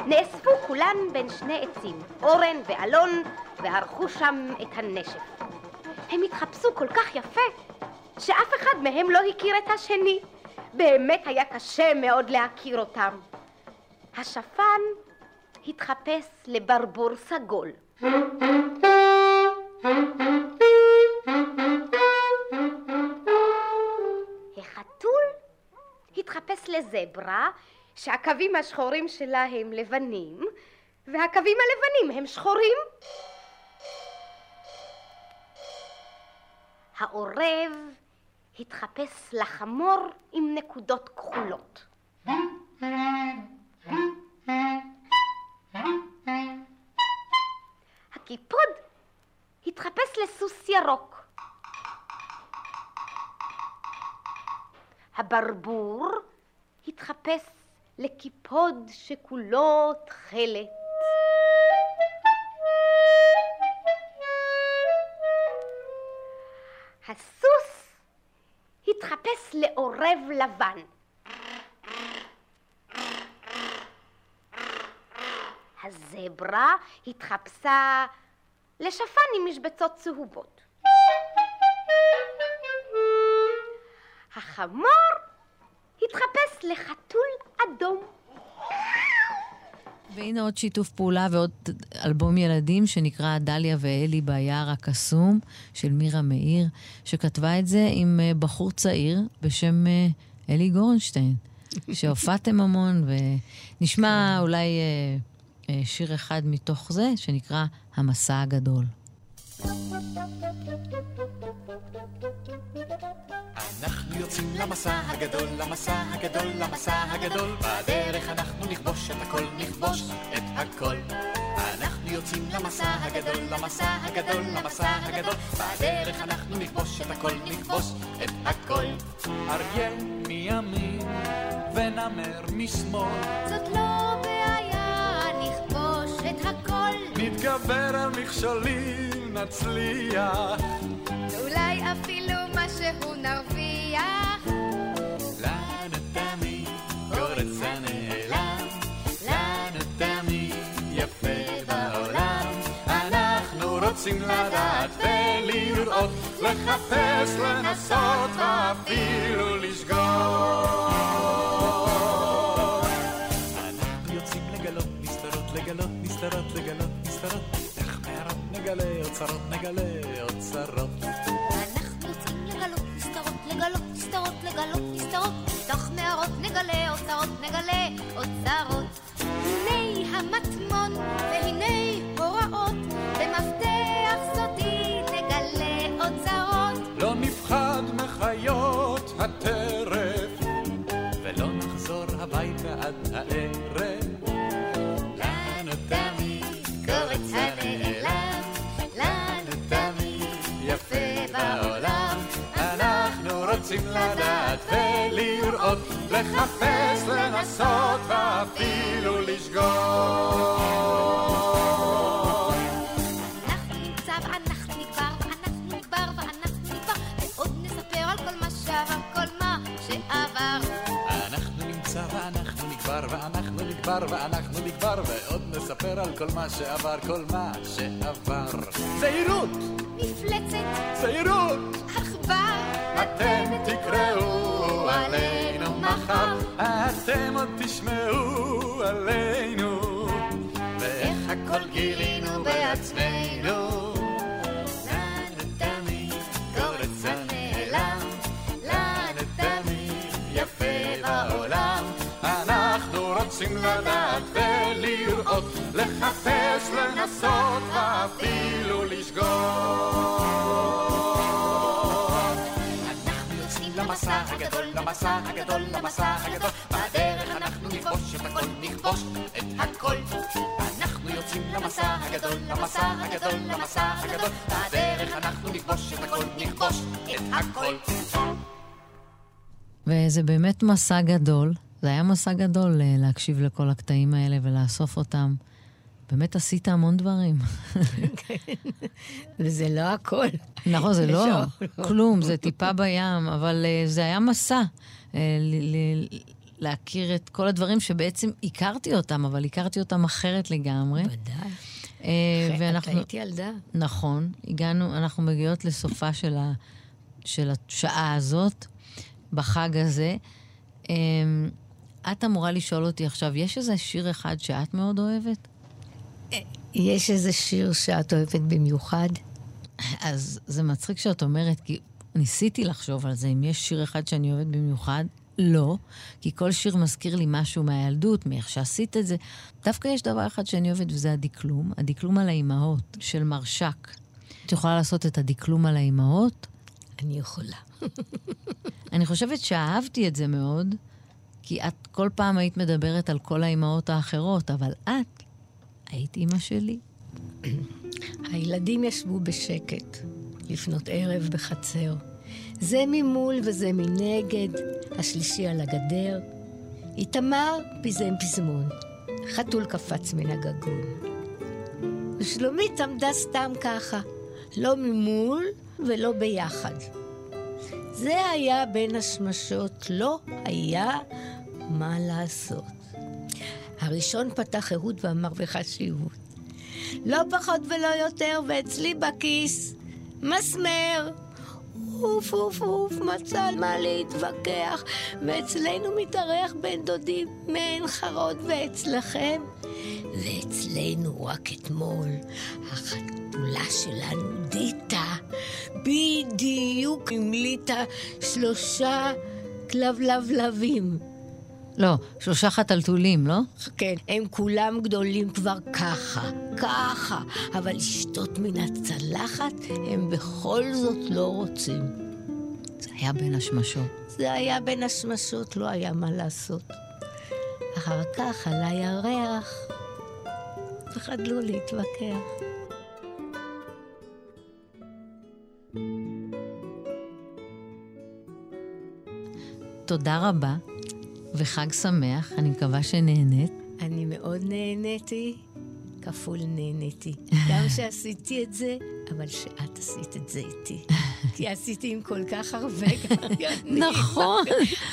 נאספו כולן בין שני עצים, אורן ואלון, וערכו שם את הנשף. הם התחפשו כל כך יפה, שאף אחד מהם לא הכיר את השני. באמת היה קשה מאוד להכיר אותם. השפן התחפש לברבור סגול. החתול התחפש לזברה, שהקווים השחורים שלה הם לבנים, והקווים הלבנים הם שחורים. העורב התחפש לחמור עם נקודות כחולות. הקיפוד התחפש לסוס ירוק. הברבור התחפש לקיפוד שכולו תכלת. הסוס התחפש לעורב לבן. הזברה התחפשה לשפן עם משבצות צהובות. החמור התחפש לחתול אדום. והנה עוד שיתוף פעולה ועוד אלבום ילדים שנקרא דליה ואלי ביער הקסום של מירה מאיר, שכתבה את זה עם בחור צעיר בשם אלי גורנשטיין, שהופעתם המון, ונשמע אולי שיר אחד מתוך זה שנקרא המסע הגדול. אנחנו יוצאים למסע הגדול, למסע הגדול, למסע הגדול. בדרך אנחנו נכבוש את הכל, נכבוש את הכל. אנחנו יוצאים למסע הגדול, למסע הגדול, למסע הגדול. בדרך אנחנו נכבוש את הכל, נכבוש את הכל. אריה מימין ונמר משמאל, זאת לא בעיה, נכבוש את הכל. נתגבר על מכשולים, נצליח, אולי אפילו משהו נרוויח. לנו תמיד קורץ הנעלם, לנו תמיד יפה בעולם. אנחנו רוצים לדעת ולראות, לחפש, לנסות ואפילו לשגור. אנחנו יוצאים לגלות, נסתרות, לגלות, נסתרות, לגלות, נסתרות. נחמרות נגלה, אוצרות נגלה, אוצרות. לגלות נסתרות, תוך מערות נגלה, אוצרות נגלה, אוצרות. הנה המטמון, והנה הוראות, במפתח סודי נגלה אוצרות. לא נפחד מחיות הטרף, ולא נחזור הביתה עד הערב. לנו תמיד קורץ הלב. לחפש, לנסות ואפילו לשגור. אנחנו נמצא ואנחנו נגבר, ואנחנו נגבר ואנחנו נגבר, ועוד נספר על כל מה שעבר, כל מה שעבר. אנחנו נמצא ואנחנו נגבר, ואנחנו נגבר ואנחנו נגבר, ועוד נספר על כל מה שעבר, כל מה שעבר. זהירות! מפלצת! זהירות! עכבר! אתם תקראו עלינו מחר, אתם עוד תשמעו עלינו, ואיך הכל גילינו בעצמנו. לנו תמיד קורץ הנעלם, לנו תמיד יפה בעולם. אנחנו רוצים לדעת ולראות, לחפש, לנסות ואפילו לשגור. למסע הגדול, למסע הגדול, למסע הגדול, בדרך אנחנו נכבוש את הכל, נכבוש את הכל. אנחנו יוצאים למסע הגדול, למסע הגדול, למסע הגדול, בדרך אנחנו נכבוש את הכל, נכבוש את הכל. וזה באמת מסע גדול, זה היה מסע גדול להקשיב לכל הקטעים האלה ולאסוף אותם. באמת עשית המון דברים. וזה לא הכל. נכון, זה לא. כלום, זה טיפה בים, אבל זה היה מסע להכיר את כל הדברים שבעצם הכרתי אותם, אבל הכרתי אותם אחרת לגמרי. בוודאי. ואנחנו... אתה הייתי ילדה. נכון. הגענו, אנחנו מגיעות לסופה של השעה הזאת, בחג הזה. את אמורה לשאול אותי עכשיו, יש איזה שיר אחד שאת מאוד אוהבת? יש איזה שיר שאת אוהבת במיוחד? אז זה מצחיק שאת אומרת, כי ניסיתי לחשוב על זה, אם יש שיר אחד שאני אוהבת במיוחד, לא, כי כל שיר מזכיר לי משהו מהילדות, מאיך שעשית את זה. דווקא יש דבר אחד שאני אוהבת, וזה הדקלום, הדקלום על האימהות של מרשק. את יכולה לעשות את הדקלום על האימהות? אני יכולה. אני חושבת שאהבתי את זה מאוד, כי את כל פעם היית מדברת על כל האימהות האחרות, אבל את... היית אמא שלי. הילדים ישבו בשקט, לפנות ערב בחצר. זה ממול וזה מנגד, השלישי על הגדר. איתמר פיזם פזמון, חתול קפץ מן הגגון. ושלומית עמדה סתם ככה, לא ממול ולא ביחד. זה היה בין השמשות, לא היה מה לעשות. הראשון פתח אהוד והמרווחה שיעוד. לא פחות ולא יותר, ואצלי בכיס מסמר. אוף, אוף, אוף, מצא על מה להתווכח. ואצלנו מתארח בן דודי מעין חרוד, ואצלכם? ואצלנו רק אתמול. החתולה שלנו דיטה, בדיוק המליטה שלושה כלבלבלבים. לא, שלושה חתלתולים, לא? כן, הם כולם גדולים כבר ככה, ככה, אבל לשתות מן הצלחת הם בכל זאת לא רוצים. זה היה בין השמשות. זה היה בין השמשות, לא היה מה לעשות. אחר כך עלה ירח, וחדלו להתווכח. תודה רבה. וחג שמח, אני מקווה שנהנית. אני מאוד נהניתי, כפול נהניתי. גם שעשיתי את זה, אבל שאת עשית את זה איתי. כי עשיתי עם כל כך הרבה גרגנים. נכון.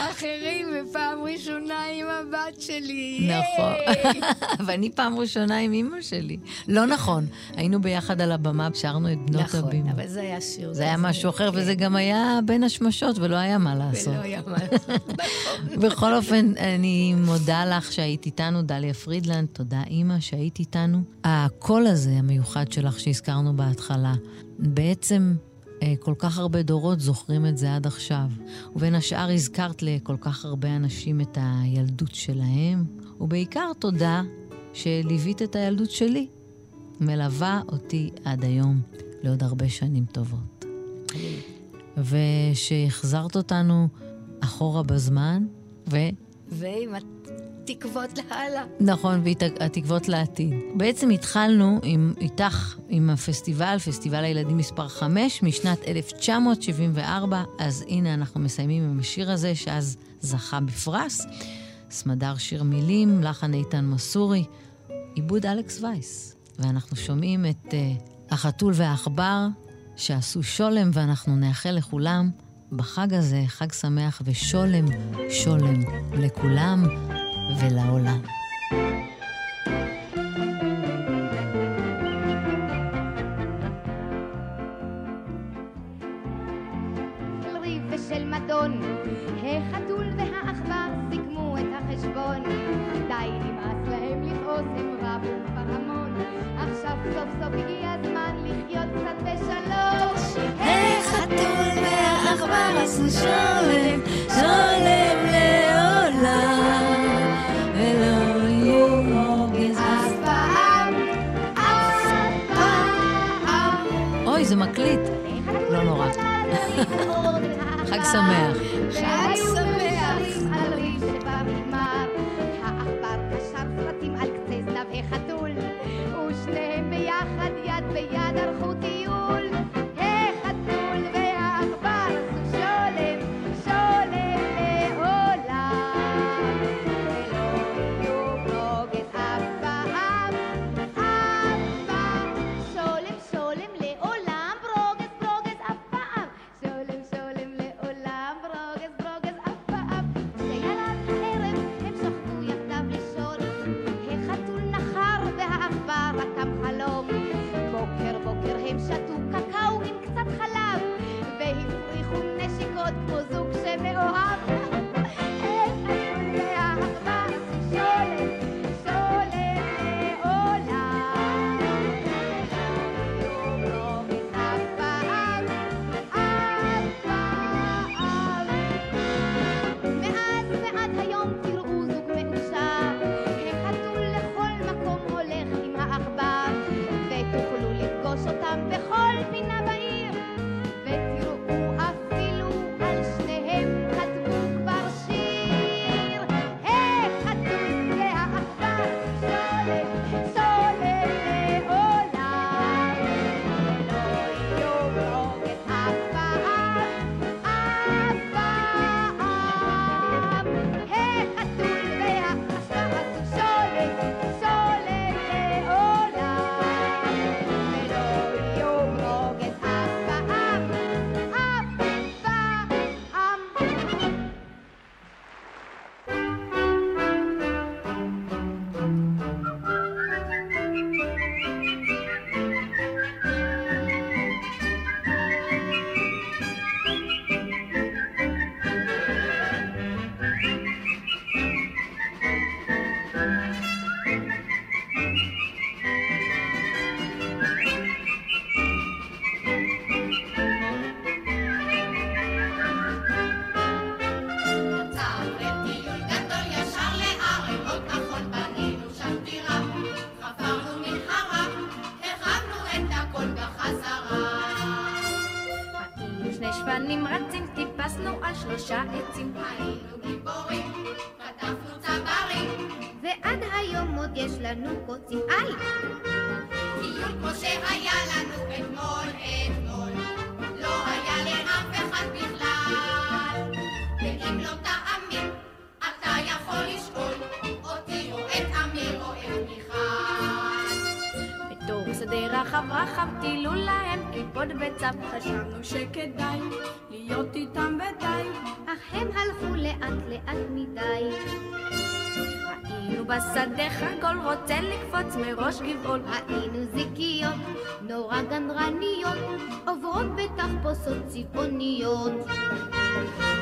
אחרים, ופעם ראשונה עם הבת שלי. נכון. ואני פעם ראשונה עם אמא שלי. לא נכון. היינו ביחד על הבמה, שרנו את בנות הבימה. נכון, אבל זה היה שיר. זה היה משהו אחר, וזה גם היה בין השמשות, ולא היה מה לעשות. ולא היה מה לעשות. בכל אופן, אני מודה לך שהיית איתנו, דליה פרידלנד. תודה, אמא, שהיית איתנו. הקול הזה המיוחד שלך שהזכרנו בהתחלה, בעצם... כל כך הרבה דורות זוכרים את זה עד עכשיו. ובין השאר הזכרת לכל כך הרבה אנשים את הילדות שלהם, ובעיקר תודה שליווית את הילדות שלי. מלווה אותי עד היום לעוד הרבה שנים טובות. ושהחזרת אותנו אחורה בזמן, ו... ועם תקוות להלאה. נכון, והתקוות לעתיד. בעצם התחלנו עם, איתך עם הפסטיבל, פסטיבל הילדים מספר חמש, משנת אלף תשע מאות שבעים וארבע, אז הנה אנחנו מסיימים עם השיר הזה, שאז זכה בפרס. סמדר שיר מילים, לחן איתן מסורי, עיבוד אלכס וייס. ואנחנו שומעים את uh, החתול והאחבר, שעשו שולם, ואנחנו נאחל לכולם בחג הזה, חג שמח ושולם, שולם לכולם ולעולם. של ריב ושל מדון, החתול והאחבר סיכמו את החשבון, די נמאס להם לכעוס, הם רבו כבר המון, עכשיו סוף סוף הגיע הזמן לחיות קצת בשלום. החתול והאחבר עשו שולם, שולם לעולם. אוי, זה מקליט. לא נורא. חג שמח. חג שמח. האחבר קשר סרטים על קצה זנב החתול, ושניהם ביחד יד ביד הלכו טיול. החתול והאחבר עשו שולם, שולם לעולם. ולא יהיו רוגז אף פעם, אף פעם. שולם, שולם לעולם, רוגז, רוגז אף פעם. שולם, שולם לעולם, רוגז, רוגז אף פעם. כשילד הערב הם שכבו יחדיו לישון, החתול נחר והאחבר רקם חלום. בוקר בוקר הם שתו קקאו עם קצת חלב, והם פריחו נשיקות כמו זוג שמאוהב. החתול והאחבר עשו שולם, שולם לעולם. ולא יהיו רוגז אף פעם, אף פעם. מאז ועד היום תראו זוג מאושר, החתול לכל מקום הולך עם העכבר, ותוכלו לפגוש אותם בכל פינה בעיר, ותראו אפילו על שניהם כתבו כבר שיר. החתול והעכבר שולם, שולם לעולם. ולא יהיו רוגז אף פעם, אף פעם. החתול והעכבר עשו שולם, שולם לעולם. ולא יהיו רוגז אף פעם, אף פעם. מראש גבעול ראינו זיקיות נורא גנרניות עוברות בתחפושות צבעוניות.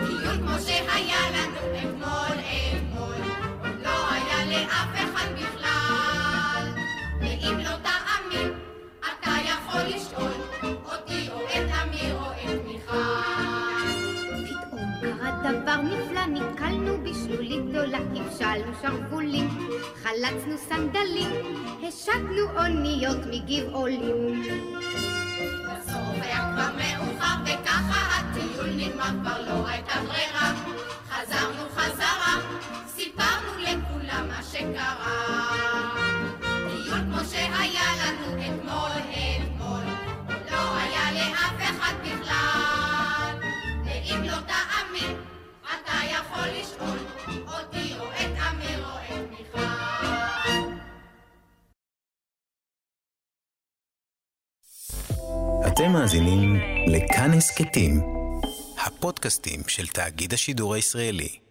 קיון כמו שהיה לנו אתמול אתמול לא היה לאף אחד בכלל, ואם לא תאמין אתה יכול לשאול אותי או את אמיר או את מיכל. פתאום קרה דבר נפלא, נתקלנו בשלולית גדולה, כבשלנו שרוולים, חלצנו סנדלים, השקנו אוניות מגבעולים. בסוף היה כבר מאוחר, וככה הטיול נגמר, כבר לא הייתה ברירה, חזרנו חזרה, סיפרנו לכולם אתם מאזינים לכאן הסכתים, הפודקאסטים של תאגיד השידור הישראלי.